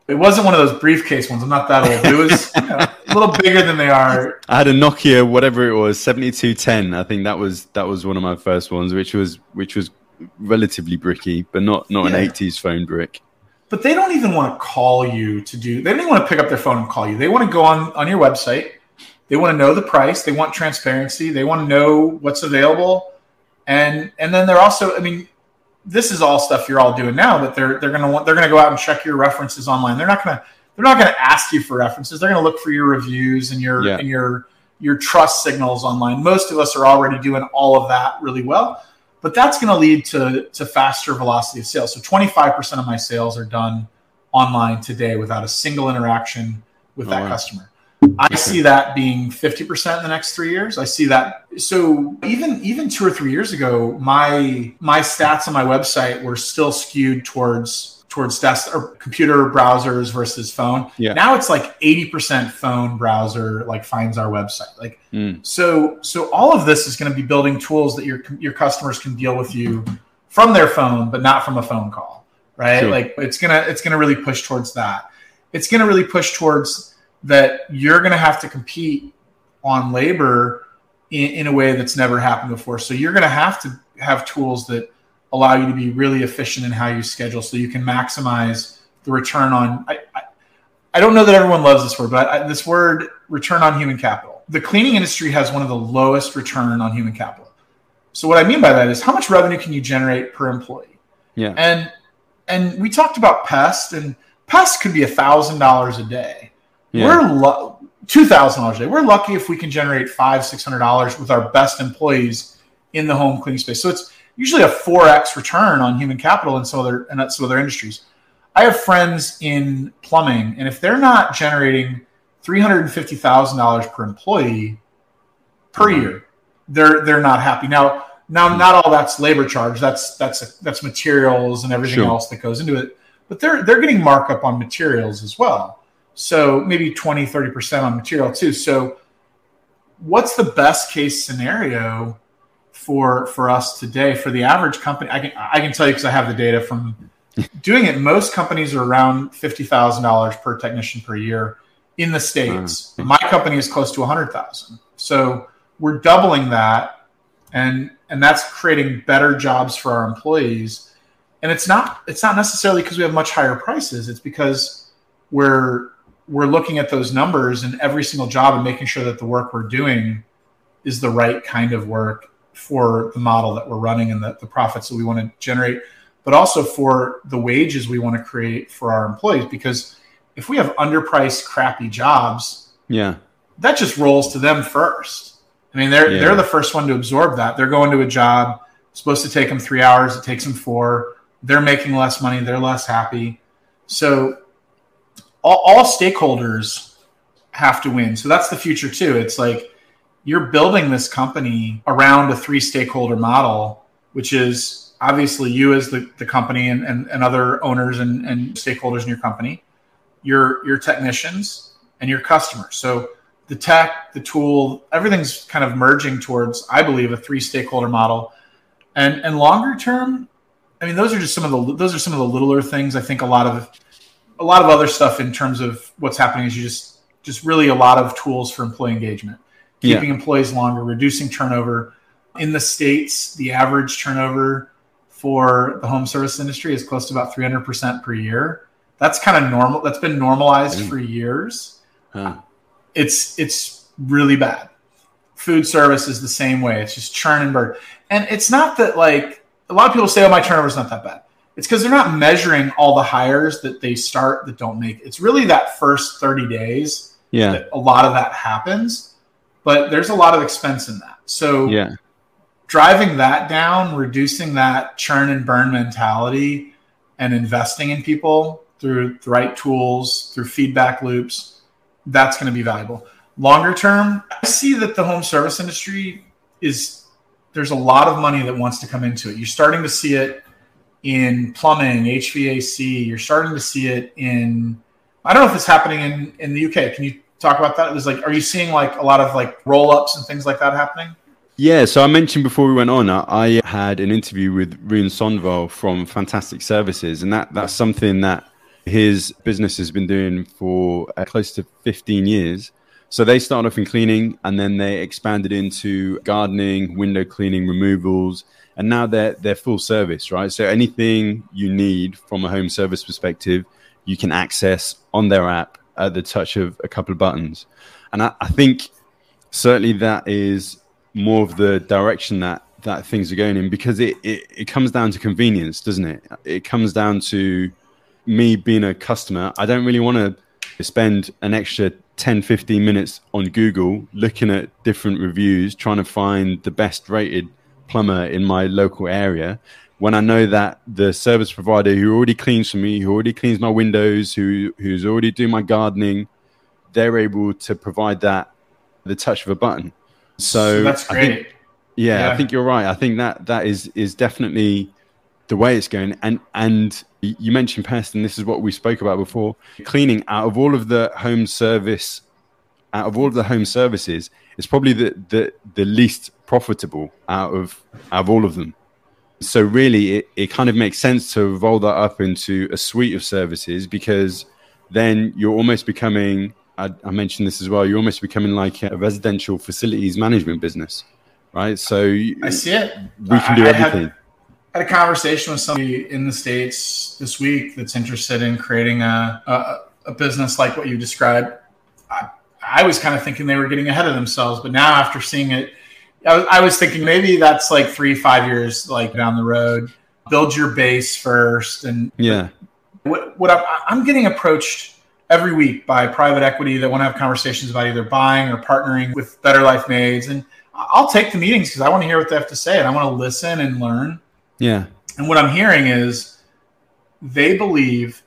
it wasn't one of those briefcase ones. I'm not that old. It was you know, a little bigger than they are. I had a Nokia, whatever it was, seventy-two ten. I think that was that was one of my first ones, which was which was relatively bricky, but not not yeah. an eighties phone brick. But they don't even want to call you to do. They don't even want to pick up their phone and call you. They want to go on, on your website. They want to know the price. They want transparency. They want to know what's available, and and then they're also. I mean. This is all stuff you're all doing now, but they're they're gonna want they're gonna go out and check your references online. They're not gonna they're not gonna ask you for references. They're gonna look for your reviews and your yeah. and your your trust signals online. Most of us are already doing all of that really well, but that's gonna lead to to faster velocity of sales. So twenty-five percent of my sales are done online today without a single interaction with oh, that wow. customer. I see that being fifty percent in the next three years. I see that. So even even two or three years ago, my my stats on my website were still skewed towards towards desk or computer browsers versus phone. Yeah. Now it's like eighty percent phone browser like finds our website. Like mm. so so all of this is going to be building tools that your your customers can deal with you from their phone, but not from a phone call, right? Sure. Like it's gonna it's gonna really push towards that. It's gonna really push towards that you're going to have to compete on labor in, in a way that's never happened before. So you're going to have to have tools that allow you to be really efficient in how you schedule so you can maximize the return on, I I, I don't know that everyone loves this word, but I, this word, return on human capital. The cleaning industry has one of the lowest return on human capital. So what I mean by that is how much revenue can you generate per employee? Yeah. And, and we talked about pests, and pests could be a thousand dollars a day. Yeah. We're lo- two thousand dollars a day. We're lucky if we can generate five hundred dollars, six hundred dollars with our best employees in the home cleaning space. So it's usually a four X return on human capital in some other, in some other industries. I have friends in plumbing, and if they're not generating three hundred fifty thousand dollars per employee per mm-hmm. year, they're they're not happy. Now, now mm-hmm. not all that's labor charge. That's that's that's materials and everything sure. else that goes into it. But they're they're getting markup on materials as well. So maybe twenty, thirty percent on material too. So what's the best case scenario for for us today? For the average company, I can I can tell you because I have the data from doing it. Most companies are around fifty thousand dollars per technician per year in the States. My company is close to one hundred thousand dollars. So we're doubling that, and and that's creating better jobs for our employees. And it's not it's not necessarily because we have much higher prices. It's because we're we're looking at those numbers in every single job and making sure that the work we're doing is the right kind of work for the model that we're running and the, the profits that we want to generate, but also for the wages we want to create for our employees. Because if we have underpriced, crappy jobs, yeah, that just rolls to them first. I mean, they're yeah. they're the first one to absorb that. They're going to a job, it's supposed to take them three hours, it takes them four. They're making less money, they're less happy. So all, all stakeholders have to win. So that's the future too. It's like you're building this company around a three-stakeholder model, which is obviously you as the, the company and, and, and other owners and, and stakeholders in your company, your your technicians, and your customers. So the tech, the tool, everything's kind of merging towards, I believe, a three-stakeholder model. And and longer term, I mean, those are just some of the those are some of the littler things. I think a lot of a lot of other stuff in terms of what's happening is you just just really a lot of tools for employee engagement, keeping yeah. employees longer, reducing turnover. In the States, the average turnover for the home service industry is close to about three hundred percent per year. That's kind of normal. That's been normalized mm. for years. Huh. It's it's really bad. Food service is the same way. It's just churn and burn. And it's not that, like, a lot of people say, oh, my turnover's not that bad. It's because they're not measuring all the hires that they start that don't make it. It's really that first thirty days yeah. that a lot of that happens. But there's a lot of expense in that. So yeah. driving that down, reducing that churn and burn mentality, and investing in people through the right tools, through feedback loops, that's going to be valuable. Longer term, I see that the home service industry is, there's a lot of money that wants to come into it. You're starting to see it in plumbing, H V A C. You're starting to see it in, I don't know if it's happening in, in the U K. Can you talk about that? It was like, are you seeing like a lot of like roll-ups and things like that happening? Yeah, so I mentioned before we went on, I, I had an interview with Rune Sonval from Fantastic Services, and that that's something that his business has been doing for uh, close to fifteen years. So they started off in cleaning, and then they expanded into gardening, window cleaning, removals, and now they're they're full service, right? So anything you need from a home service perspective, you can access on their app at the touch of a couple of buttons. And I, I think certainly that is more of the direction that, that things are going in, because it, it, it comes down to convenience, doesn't it? It comes down to me being a customer. I don't really want to spend an extra ten, fifteen minutes on Google looking at different reviews, trying to find the best rated plumber in my local area, when I know that the service provider who already cleans for me, who already cleans my windows, who who's already doing my gardening, they're able to provide that the touch of a button. So that's great. I think, yeah, yeah, I think you're right. I think that that is is definitely the way it's going. And and you mentioned pest, and this is what we spoke about before. Cleaning, out of all of the home service, out of all of the home services, it's probably the the, the least profitable out of out of all of them. So really, it, it kind of makes sense to roll that up into a suite of services, because then you're almost becoming, I, I mentioned this as well, you're almost becoming like a residential facilities management business, right? So I see it. We can do I, I everything. Had, I had a conversation with somebody in the States this week that's interested in creating a, a, a business like what you described. I, I was kind of thinking they were getting ahead of themselves, but now after seeing it, I was thinking maybe that's like three, five years like down the road. Build your base first, and yeah. What what I'm, I'm getting approached every week by private equity that want to have conversations about either buying or partnering with Better Life Maids, and I'll take the meetings because I want to hear what they have to say and I want to listen and learn. Yeah. And what I'm hearing is they believe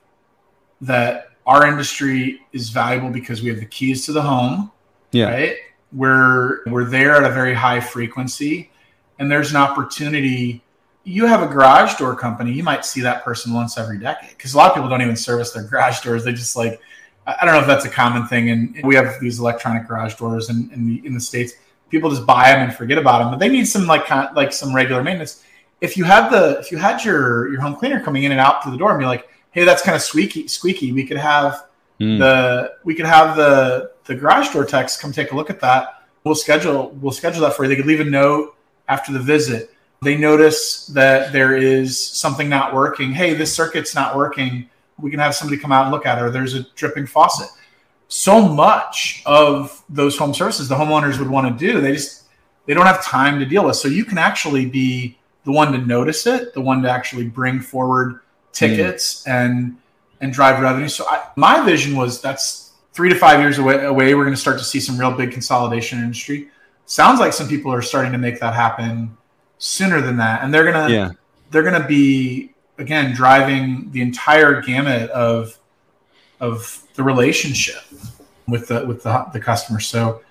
that our industry is valuable because we have the keys to the home. Yeah. Right. We're, we're there at a very high frequency, and there's an opportunity. You have a garage door company, you might see that person once every decade, because a lot of people don't even service their garage doors. They just like, I don't know if that's a common thing. And we have these electronic garage doors in, in, the, in the States. People just buy them and forget about them, but they need some like like some regular maintenance. If you had the if you had your, your home cleaner coming in and out through the door and be like, hey, that's kind of squeaky, squeaky. We could have mm. the we could have the the garage door techs come take a look at that. We'll schedule we'll schedule that for you. They could leave a note after the visit. They notice that there is something not working. Hey, this circuit's not working. We can have somebody come out and look at it. Or there's a dripping faucet. so much of those home services the homeowners would want to do. They just, they don't have time to deal with. So you can actually be the one to notice it, the one to actually bring forward tickets mm. and and drive revenue. So I, my vision was that's three to five years away. away we're going to start to see some real big consolidation in the industry. Sounds like some people are starting to make that happen sooner than that. And they're going to, yeah. they're going to be, again, driving the entire gamut of, of the relationship with the, with the, the customer. So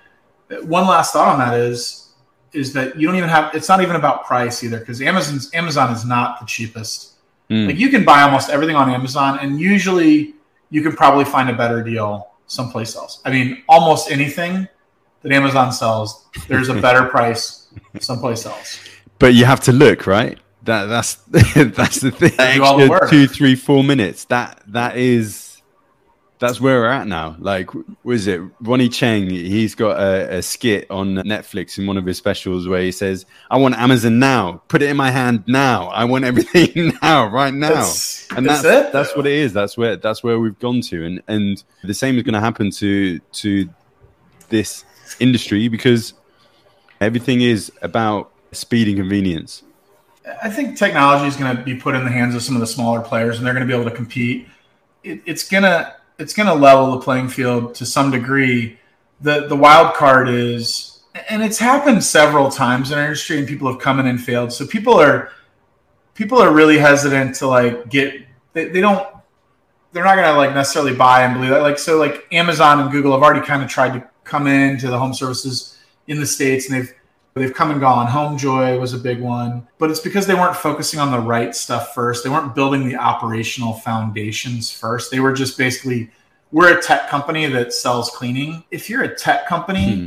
one last thought on that is, is that you don't even have, it's not even about price either. Cause Amazon's Amazon is not the cheapest. Mm. Like you can buy almost everything on Amazon and usually you can probably find a better deal someplace else. I mean, almost anything that Amazon sells, there's a better price someplace else. But you have to look, right? That that's that's the thing. Extra two, three, four minutes. That that is that's where we're at now. Like, was it Ronnie Cheng? He's got a, a skit on Netflix in one of his specials where he says, "I want Amazon now. Put it in my hand now. I want everything now, right now." That's, and that's that's, it, that's what it is. That's where that's where we've gone to, and and the same is going to happen to to this industry because everything is about speed and convenience. I think technology is going to be put in the hands of some of the smaller players, and they're going to be able to compete. It, it's gonna it's gonna level the playing field to some degree. The the wild card is, and it's happened several times in our industry, and people have come in and failed. So people are people are really hesitant to like get they, they don't they're not going to like necessarily buy and believe that. Like so, like Amazon and Google have already kind of tried to come into the home services in the States, and they've. They've come and gone. Homejoy was a big one, but it's because they weren't focusing on the right stuff first. They weren't building the operational foundations first. They were just basically, we're a tech company that sells cleaning. If you're a tech company hmm.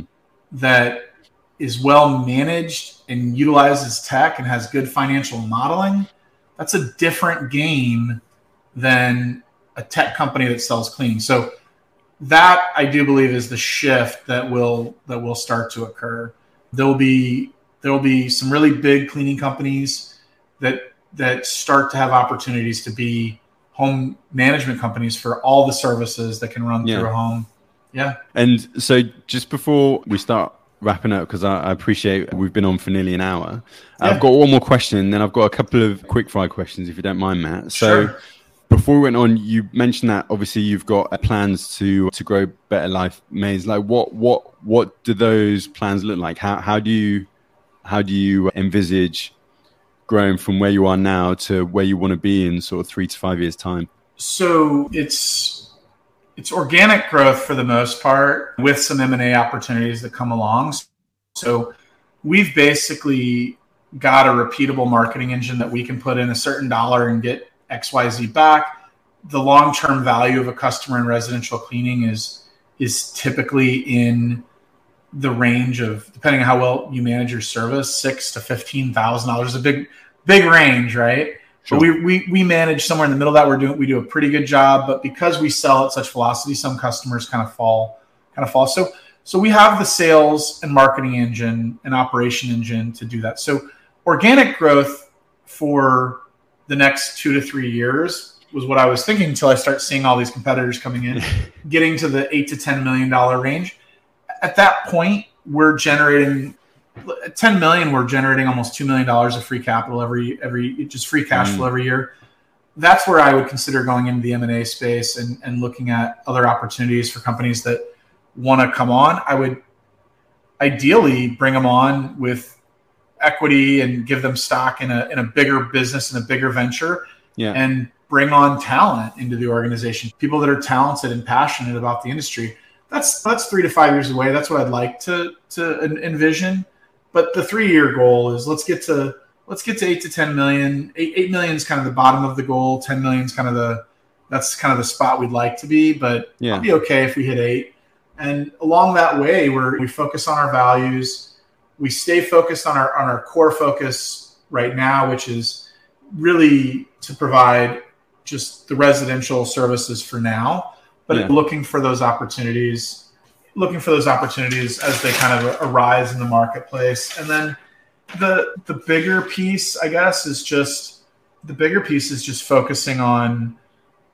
that is well managed and utilizes tech and has good financial modeling, that's a different game than a tech company that sells cleaning. So that I do believe is the shift that will that will start to occur. There'll be there'll be some really big cleaning companies that that start to have opportunities to be home management companies for all the services that can run yeah. through a home. Yeah. And so just before we start wrapping up, because I, I appreciate we've been on for nearly an hour, yeah. I've got one more question, and then I've got a couple of quick fire questions, if you don't mind, Matt. So sure. Before we went on, you mentioned that obviously you've got plans to to grow Better Life Maids. Like, what what what do those plans look like? How how do you how do you envisage growing from where you are now to where you want to be in sort of three to five years time? So it's it's organic growth for the most part, with some M and A opportunities that come along. So we've basically got a repeatable marketing engine that we can put in a certain dollar and get X Y Z back. The long-term value of a customer in residential cleaning is is typically in the range of, depending on how well you manage your service, six to fifteen thousand dollars. A big big range, right? Sure. But we, we we manage somewhere in the middle of that. We're doing we do a pretty good job, but because we sell at such velocity, some customers kind of fall kind of fall. So so we have the sales and marketing engine and operation engine to do that. So organic growth for the next two to three years was what I was thinking until I start seeing all these competitors coming in, getting to the eight to ten million dollar range. At that point, we're generating at ten million. We're generating almost two million dollars of free capital every every just free cash mm. flow every year. That's where I would consider going into the M and A space and and looking at other opportunities for companies that want to come on. I would ideally bring them on with equity and give them stock in a in a bigger business and a bigger venture, yeah. and bring on talent into the organization. People that are talented and passionate about the industry. That's that's three to five years away. That's what I'd like to to envision. But the three year goal is let's get to let's get to eight to ten million. Eight eight million is kind of the bottom of the goal. Ten million is kind of the that's kind of the spot we'd like to be. But yeah. I'll be okay if we hit eight. And along that way, we're we focus on our values. We stay focused on our on our core focus right now, which is really to provide just the residential services for now, but yeah. looking for those opportunities, looking for those opportunities as they kind of arise in the marketplace. And then the the bigger piece, I guess, is just the bigger piece is just focusing on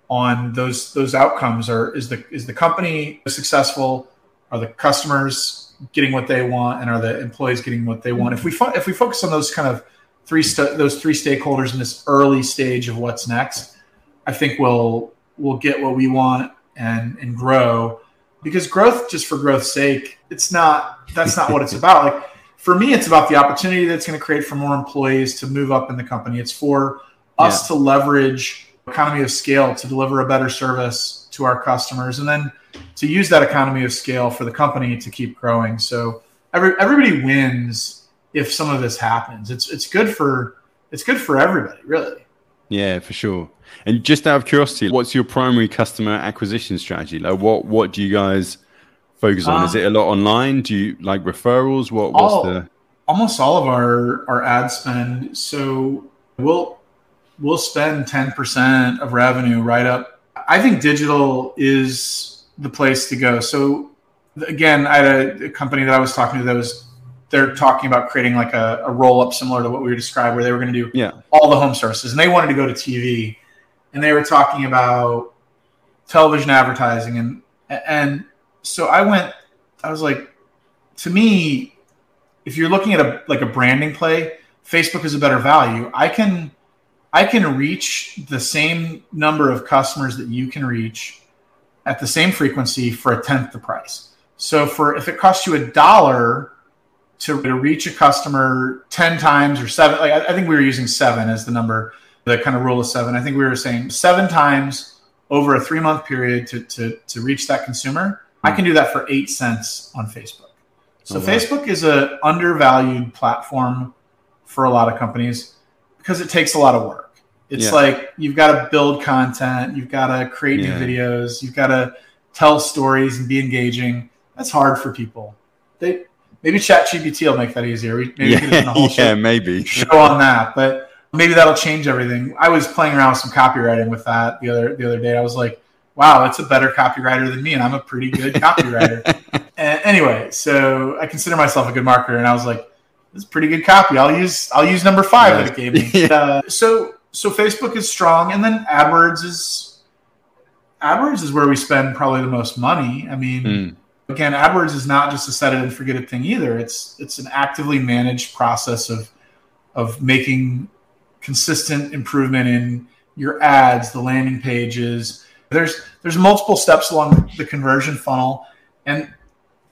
on those those outcomes. Are is the is the company successful? Are the customers getting what they want, and are the employees getting what they want? If we fo- if we focus on those kind of three st- those three stakeholders in this early stage of what's next, I think we'll we'll get what we want and and grow. Because growth, just for growth's sake, it's not that's not what it's about. Like for me, it's about the opportunity that's going to create for more employees to move up in the company. It's for us yeah. to leverage economy of scale to deliver a better service to our customers, and then to use that economy of scale for the company to keep growing. So every, everybody wins if some of this happens. It's it's good for it's good for everybody, really. Yeah, for sure. And just out of curiosity, what's your primary customer acquisition strategy? Like, what what do you guys focus on? Um, Is it a lot online? Do you like referrals? What what's all, the almost all of our our ad spend? So we'll we'll spend ten percent of revenue right up. I think digital is the place to go. So again, I had a, a company that I was talking to that was. They're talking about creating like a, a roll-up similar to what we were describing, where they were going to do yeah. all the home services, and they wanted to go to T V, and they were talking about television advertising. And, and so I went, I was like, to me, if you're looking at a, like a branding play, Facebook is a better value. I can, I can reach the same number of customers that you can reach at the same frequency for a tenth the price. So for, if it costs you a dollar to reach a customer ten times or seven, like I think we were using seven as the number, the kind of rule of seven. I think we were saying seven times over a three month period to, to, to reach that consumer. Mm-hmm. I can do that for eight cents on Facebook. So oh, wow. Facebook is an undervalued platform for a lot of companies because it takes a lot of work. It's yeah. like, you've got to build content. You've got to create yeah. new videos. You've got to tell stories and be engaging. That's hard for people. They, Maybe ChatGPT will make that easier. We maybe yeah, get in the whole yeah, show, maybe. show on that, but maybe that'll change everything. I was playing around with some copywriting with that the other the other day. I was like, wow, it's a better copywriter than me, and I'm a pretty good copywriter. And anyway, so I consider myself a good marketer, and I was like, this is pretty good copy. I'll use I'll use number five yeah. that it gave me. yeah. uh, so so Facebook is strong, and then AdWords is AdWords is where we spend probably the most money. I mean. Mm. Again, AdWords is not just a set it and forget it thing either. It's it's an actively managed process of of making consistent improvement in your ads, the landing pages. There's there's multiple steps along the conversion funnel, and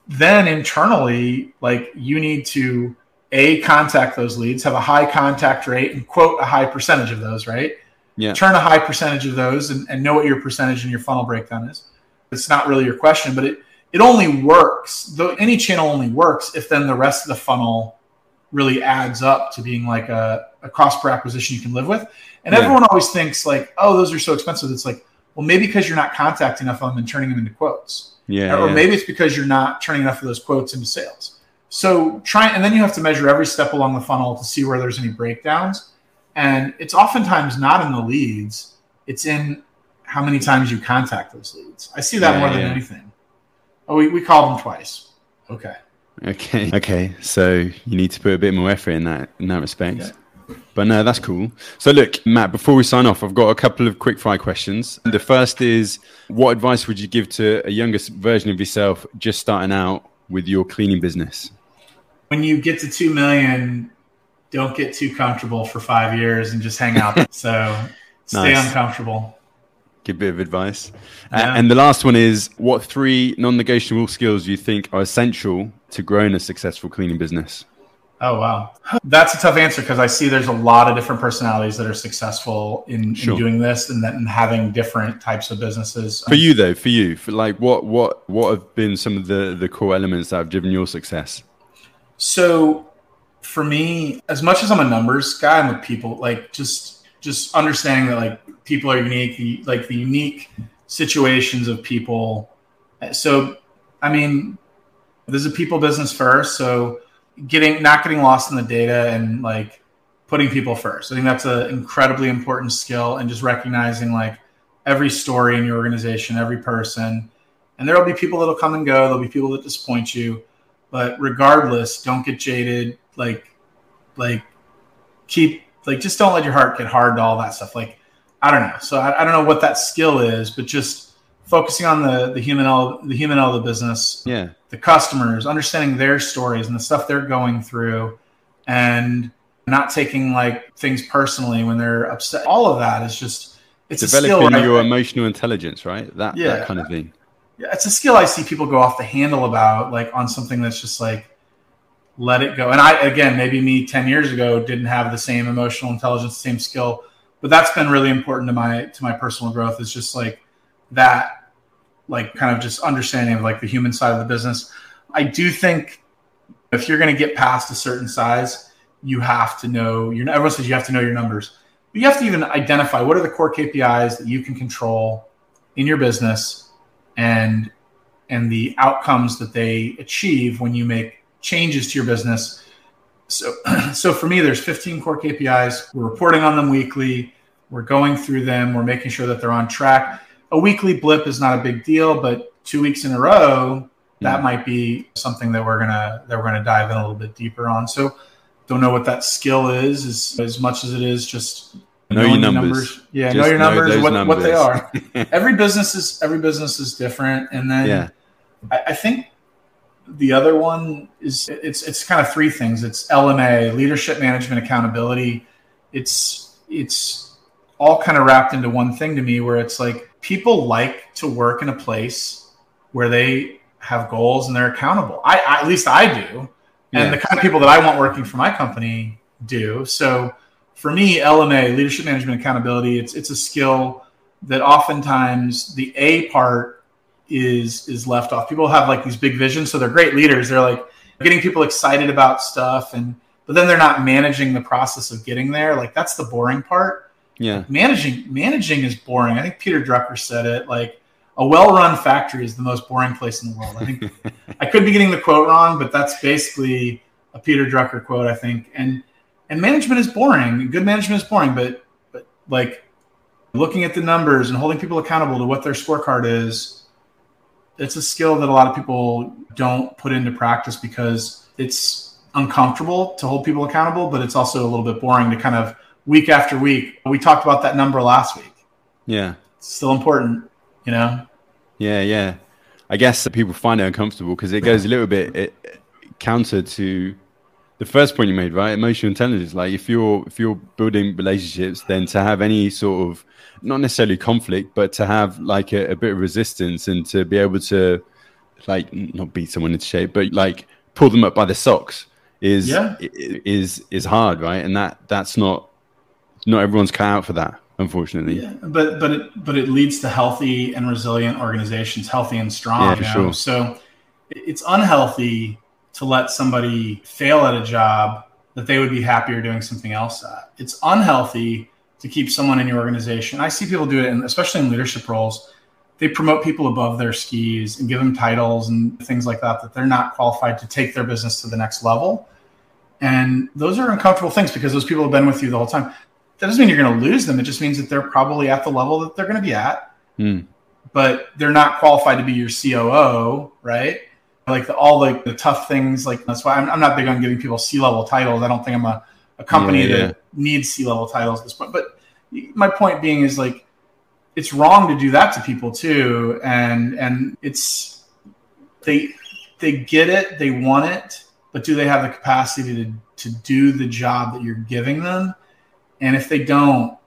then internally, like you need to a contact those leads, have a high contact rate, and quote a high percentage of those, right? Yeah. Turn a high percentage of those, and, and know what your percentage in your funnel breakdown is. It's not really your question, but it. It only works, though any channel only works if then the rest of the funnel really adds up to being like a, a cost per acquisition you can live with. And yeah. everyone always thinks like, oh, those are so expensive. It's like, well, maybe because you're not contacting enough of them and turning them into quotes. Yeah. Or yeah. maybe it's because you're not turning enough of those quotes into sales. So try, and then you have to measure every step along the funnel to see where there's any breakdowns. And it's oftentimes not in the leads. It's in how many times you contact those leads. I see that yeah, more than yeah. anything. Oh, we, we called them twice. Okay. Okay. Okay. So you need to put a bit more effort in that in that respect. Yeah. But no, that's cool. So look, Matt, before we sign off, I've got a couple of quick fire questions. The first is, what advice would you give to a younger version of yourself just starting out with your cleaning business? When you get to two million, don't get too comfortable for five years and just hang out. So stay nice. uncomfortable. Give a bit of advice. Yeah. And the last one is, what three non-negotiable skills do you think are essential to growing a successful cleaning business? Oh, wow. That's a tough answer because I see there's a lot of different personalities that are successful in, sure. in doing this and then having different types of businesses. For you though, for you, for like what what what have been some of the, the core elements that have driven your success? So for me, as much as I'm a numbers guy, I'm a people, like just just understanding that like people are unique, the, like the unique situations of people. So, I mean, this is a people business first. So getting, not getting lost in the data and like putting people first. I think that's an incredibly important skill, and just recognizing like every story in your organization, every person, and there'll be people that'll come and go. There'll be people that disappoint you, but regardless, don't get jaded. Like, like keep, like, just don't let your heart get hard to all that stuff. Like, I don't know. So I, I don't know what that skill is, but just focusing on the the human element, the human element of the business, yeah, the customers, understanding their stories and the stuff they're going through, and not taking like things personally when they're upset. All of that is just it's developing a skill, your emotional intelligence, right? That, yeah, that kind of thing. Yeah, it's a skill I see people go off the handle about, like on something that's just like, let it go. And I, again, maybe me ten years ago didn't have the same emotional intelligence, same skill, but that's been really important to my, to my personal growth, is just like that, like kind of just understanding of like the human side of the business. I do think if you're going to get past a certain size, you have to know your, everyone says you have to know your numbers, but you have to even identify what are the core K P Is that you can control in your business, and and the outcomes that they achieve when you make changes to your business. So, so for me, there's fifteen core K P Is. We're reporting on them weekly. We're going through them. We're making sure that they're on track. A weekly blip is not a big deal, but two weeks in a row, that yeah. might be something that we're gonna that we're gonna dive in a little bit deeper on. So, don't know what that skill is as, as much as it is just. Know your numbers. numbers. Yeah, Just know your numbers, know what, numbers, what they are. every business is every business is different. And then yeah. I, I think the other one is it's it's kind of three things. It's L M A, leadership, management, accountability. It's it's all kind of wrapped into one thing to me, where it's like people like to work in a place where they have goals and they're accountable. I, I at least I do. And yeah. the kind of people that I want working for my company do. So for me, L M A, leadership, management, accountability, it's it's a skill that oftentimes the A part is is left off. People have like these big visions, so they're great leaders. They're like getting people excited about stuff, and but then they're not managing the process of getting there. Like that's the boring part. Yeah, managing managing is boring. I think Peter Drucker said it. Like a well-run factory is the most boring place in the world. I think I could be getting the quote wrong, but that's basically a Peter Drucker quote, I think. And And management is boring. Good management is boring, but but like looking at the numbers and holding people accountable to what their scorecard is, it's a skill that a lot of people don't put into practice because it's uncomfortable to hold people accountable, but it's also a little bit boring to kind of week after week. We talked about that number last week. Yeah. It's still important, you know? Yeah, yeah. I guess people find it uncomfortable because it goes a little bit it, counter to the first point you made, right? Emotional intelligence. Like if you're if you're building relationships, then to have any sort of not necessarily conflict, but to have like a, a bit of resistance and to be able to like not beat someone into shape, but like pull them up by the socks is yeah. is is hard, right? And that that's not not everyone's cut out for that, unfortunately. Yeah, but but it but it leads to healthy and resilient organizations, healthy and strong. Yeah, for you know? sure. So it's unhealthy to let somebody fail at a job that they would be happier doing something else at. It's unhealthy to keep someone in your organization. I see people do it, in, especially in leadership roles. They promote people above their skis and give them titles and things like that, that they're not qualified to take their business to the next level. And those are uncomfortable things because those people have been with you the whole time. That doesn't mean you're going to lose them. It just means that they're probably at the level that they're going to be at, mm. but they're not qualified to be your C O O, right? Like the, all like the tough things, like that's why I'm, I'm not big on giving people C-level titles. I don't think I'm a, a company yeah, yeah. that needs C-level titles at this point. But my point being is like, it's wrong to do that to people too. And, and it's, they, they get it, they want it, but do they have the capacity to, to do the job that you're giving them? And if they don't,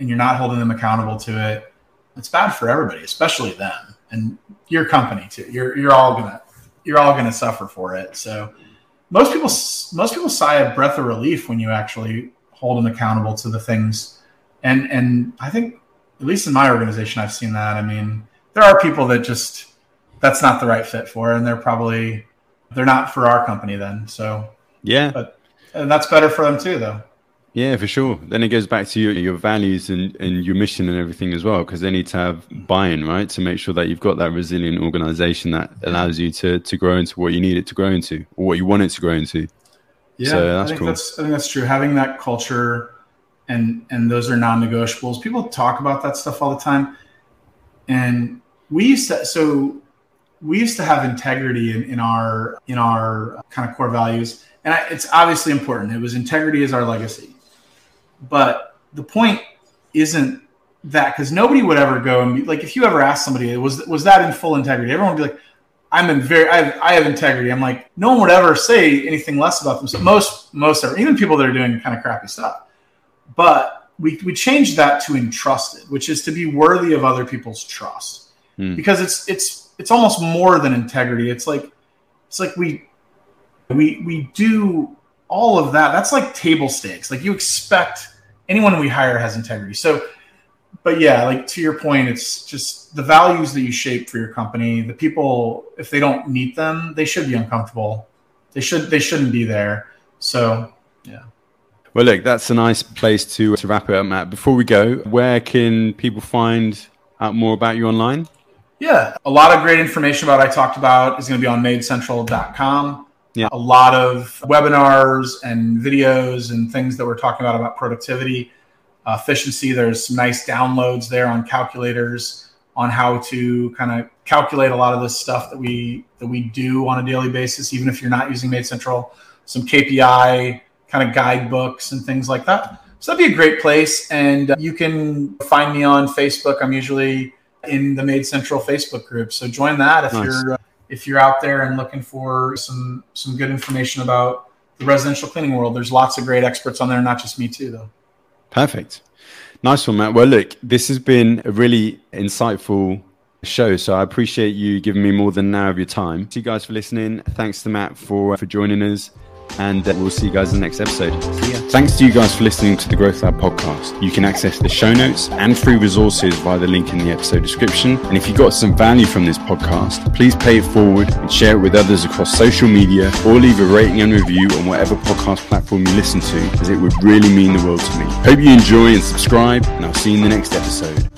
and you're not holding them accountable to it, it's bad for everybody, especially them and your company too. You're, you're all going to, you're all going to suffer for it. So most people, most people sigh a breath of relief when you actually hold them accountable to the things. And, and I think at least in my organization, I've seen that. I mean, there are people that just, that's not the right fit for, and they're probably, they're not for our company then. So yeah, but, and that's better for them too, though. Yeah, for sure. Then it goes back to your, your values and, and your mission and everything as well, because they need to have buy-in, right? To make sure that you've got that resilient organization that allows you to to grow into what you need it to grow into or what you want it to grow into. Yeah, so that's I think cool. that's I think that's true. Having that culture and and those are non-negotiables. People talk about that stuff all the time. And we used to so we used to have integrity in, in our in our kind of core values. And I, it's obviously important. It was integrity is our legacy. But the point isn't that, because nobody would ever go and be like, if you ever asked somebody, was was that in full integrity? Everyone would be like, I'm in very, I have, I have integrity. I'm like, no one would ever say anything less about themselves. Most, most ever, even people that are doing kind of crappy stuff. But we we changed that to entrusted, which is to be worthy of other people's trust, mm. because it's it's it's almost more than integrity. It's like it's like we we we do all of that. That's like table stakes. Like you expect anyone we hire has integrity. So. But yeah, like to your point, it's just the values that you shape for your company. The people, if they don't meet them, they should be uncomfortable. They should they shouldn't be there. So yeah. Well, look, that's a nice place to to wrap it up, Matt. Before we go, where can people find out more about you online? Yeah, a lot of great information about what I talked about is going to be on maid central dot com. Yeah, a lot of webinars and videos and things that we're talking about about productivity. Efficiency. There's some nice downloads there on calculators on how to kind of calculate a lot of this stuff that we that we do on a daily basis, even if you're not using Maid Central. Some K P I kind of guidebooks and things like that. So that'd be a great place. And uh, you can find me on Facebook. I'm usually in the Maid Central Facebook group, so join that if nice. you're uh, if you're out there and looking for some some good information about the residential cleaning world. There's lots of great experts on there, not just me too, though. Perfect. Nice one, Matt. Well, look, this has been a really insightful show, so I appreciate you giving me more than an hour of your time. Thank you guys for listening. Thanks to Matt for, for joining us, and we'll see you guys in the next episode. See ya. Thanks to you guys for listening to the Growth Lab podcast. You can access the show notes and free resources via the link in the episode description. And if you got some value from this podcast, please pay it forward and share it with others across social media, or leave a rating and review on whatever podcast platform you listen to, as it would really mean the world to me. Hope you enjoy and subscribe, and I'll see you in the next episode.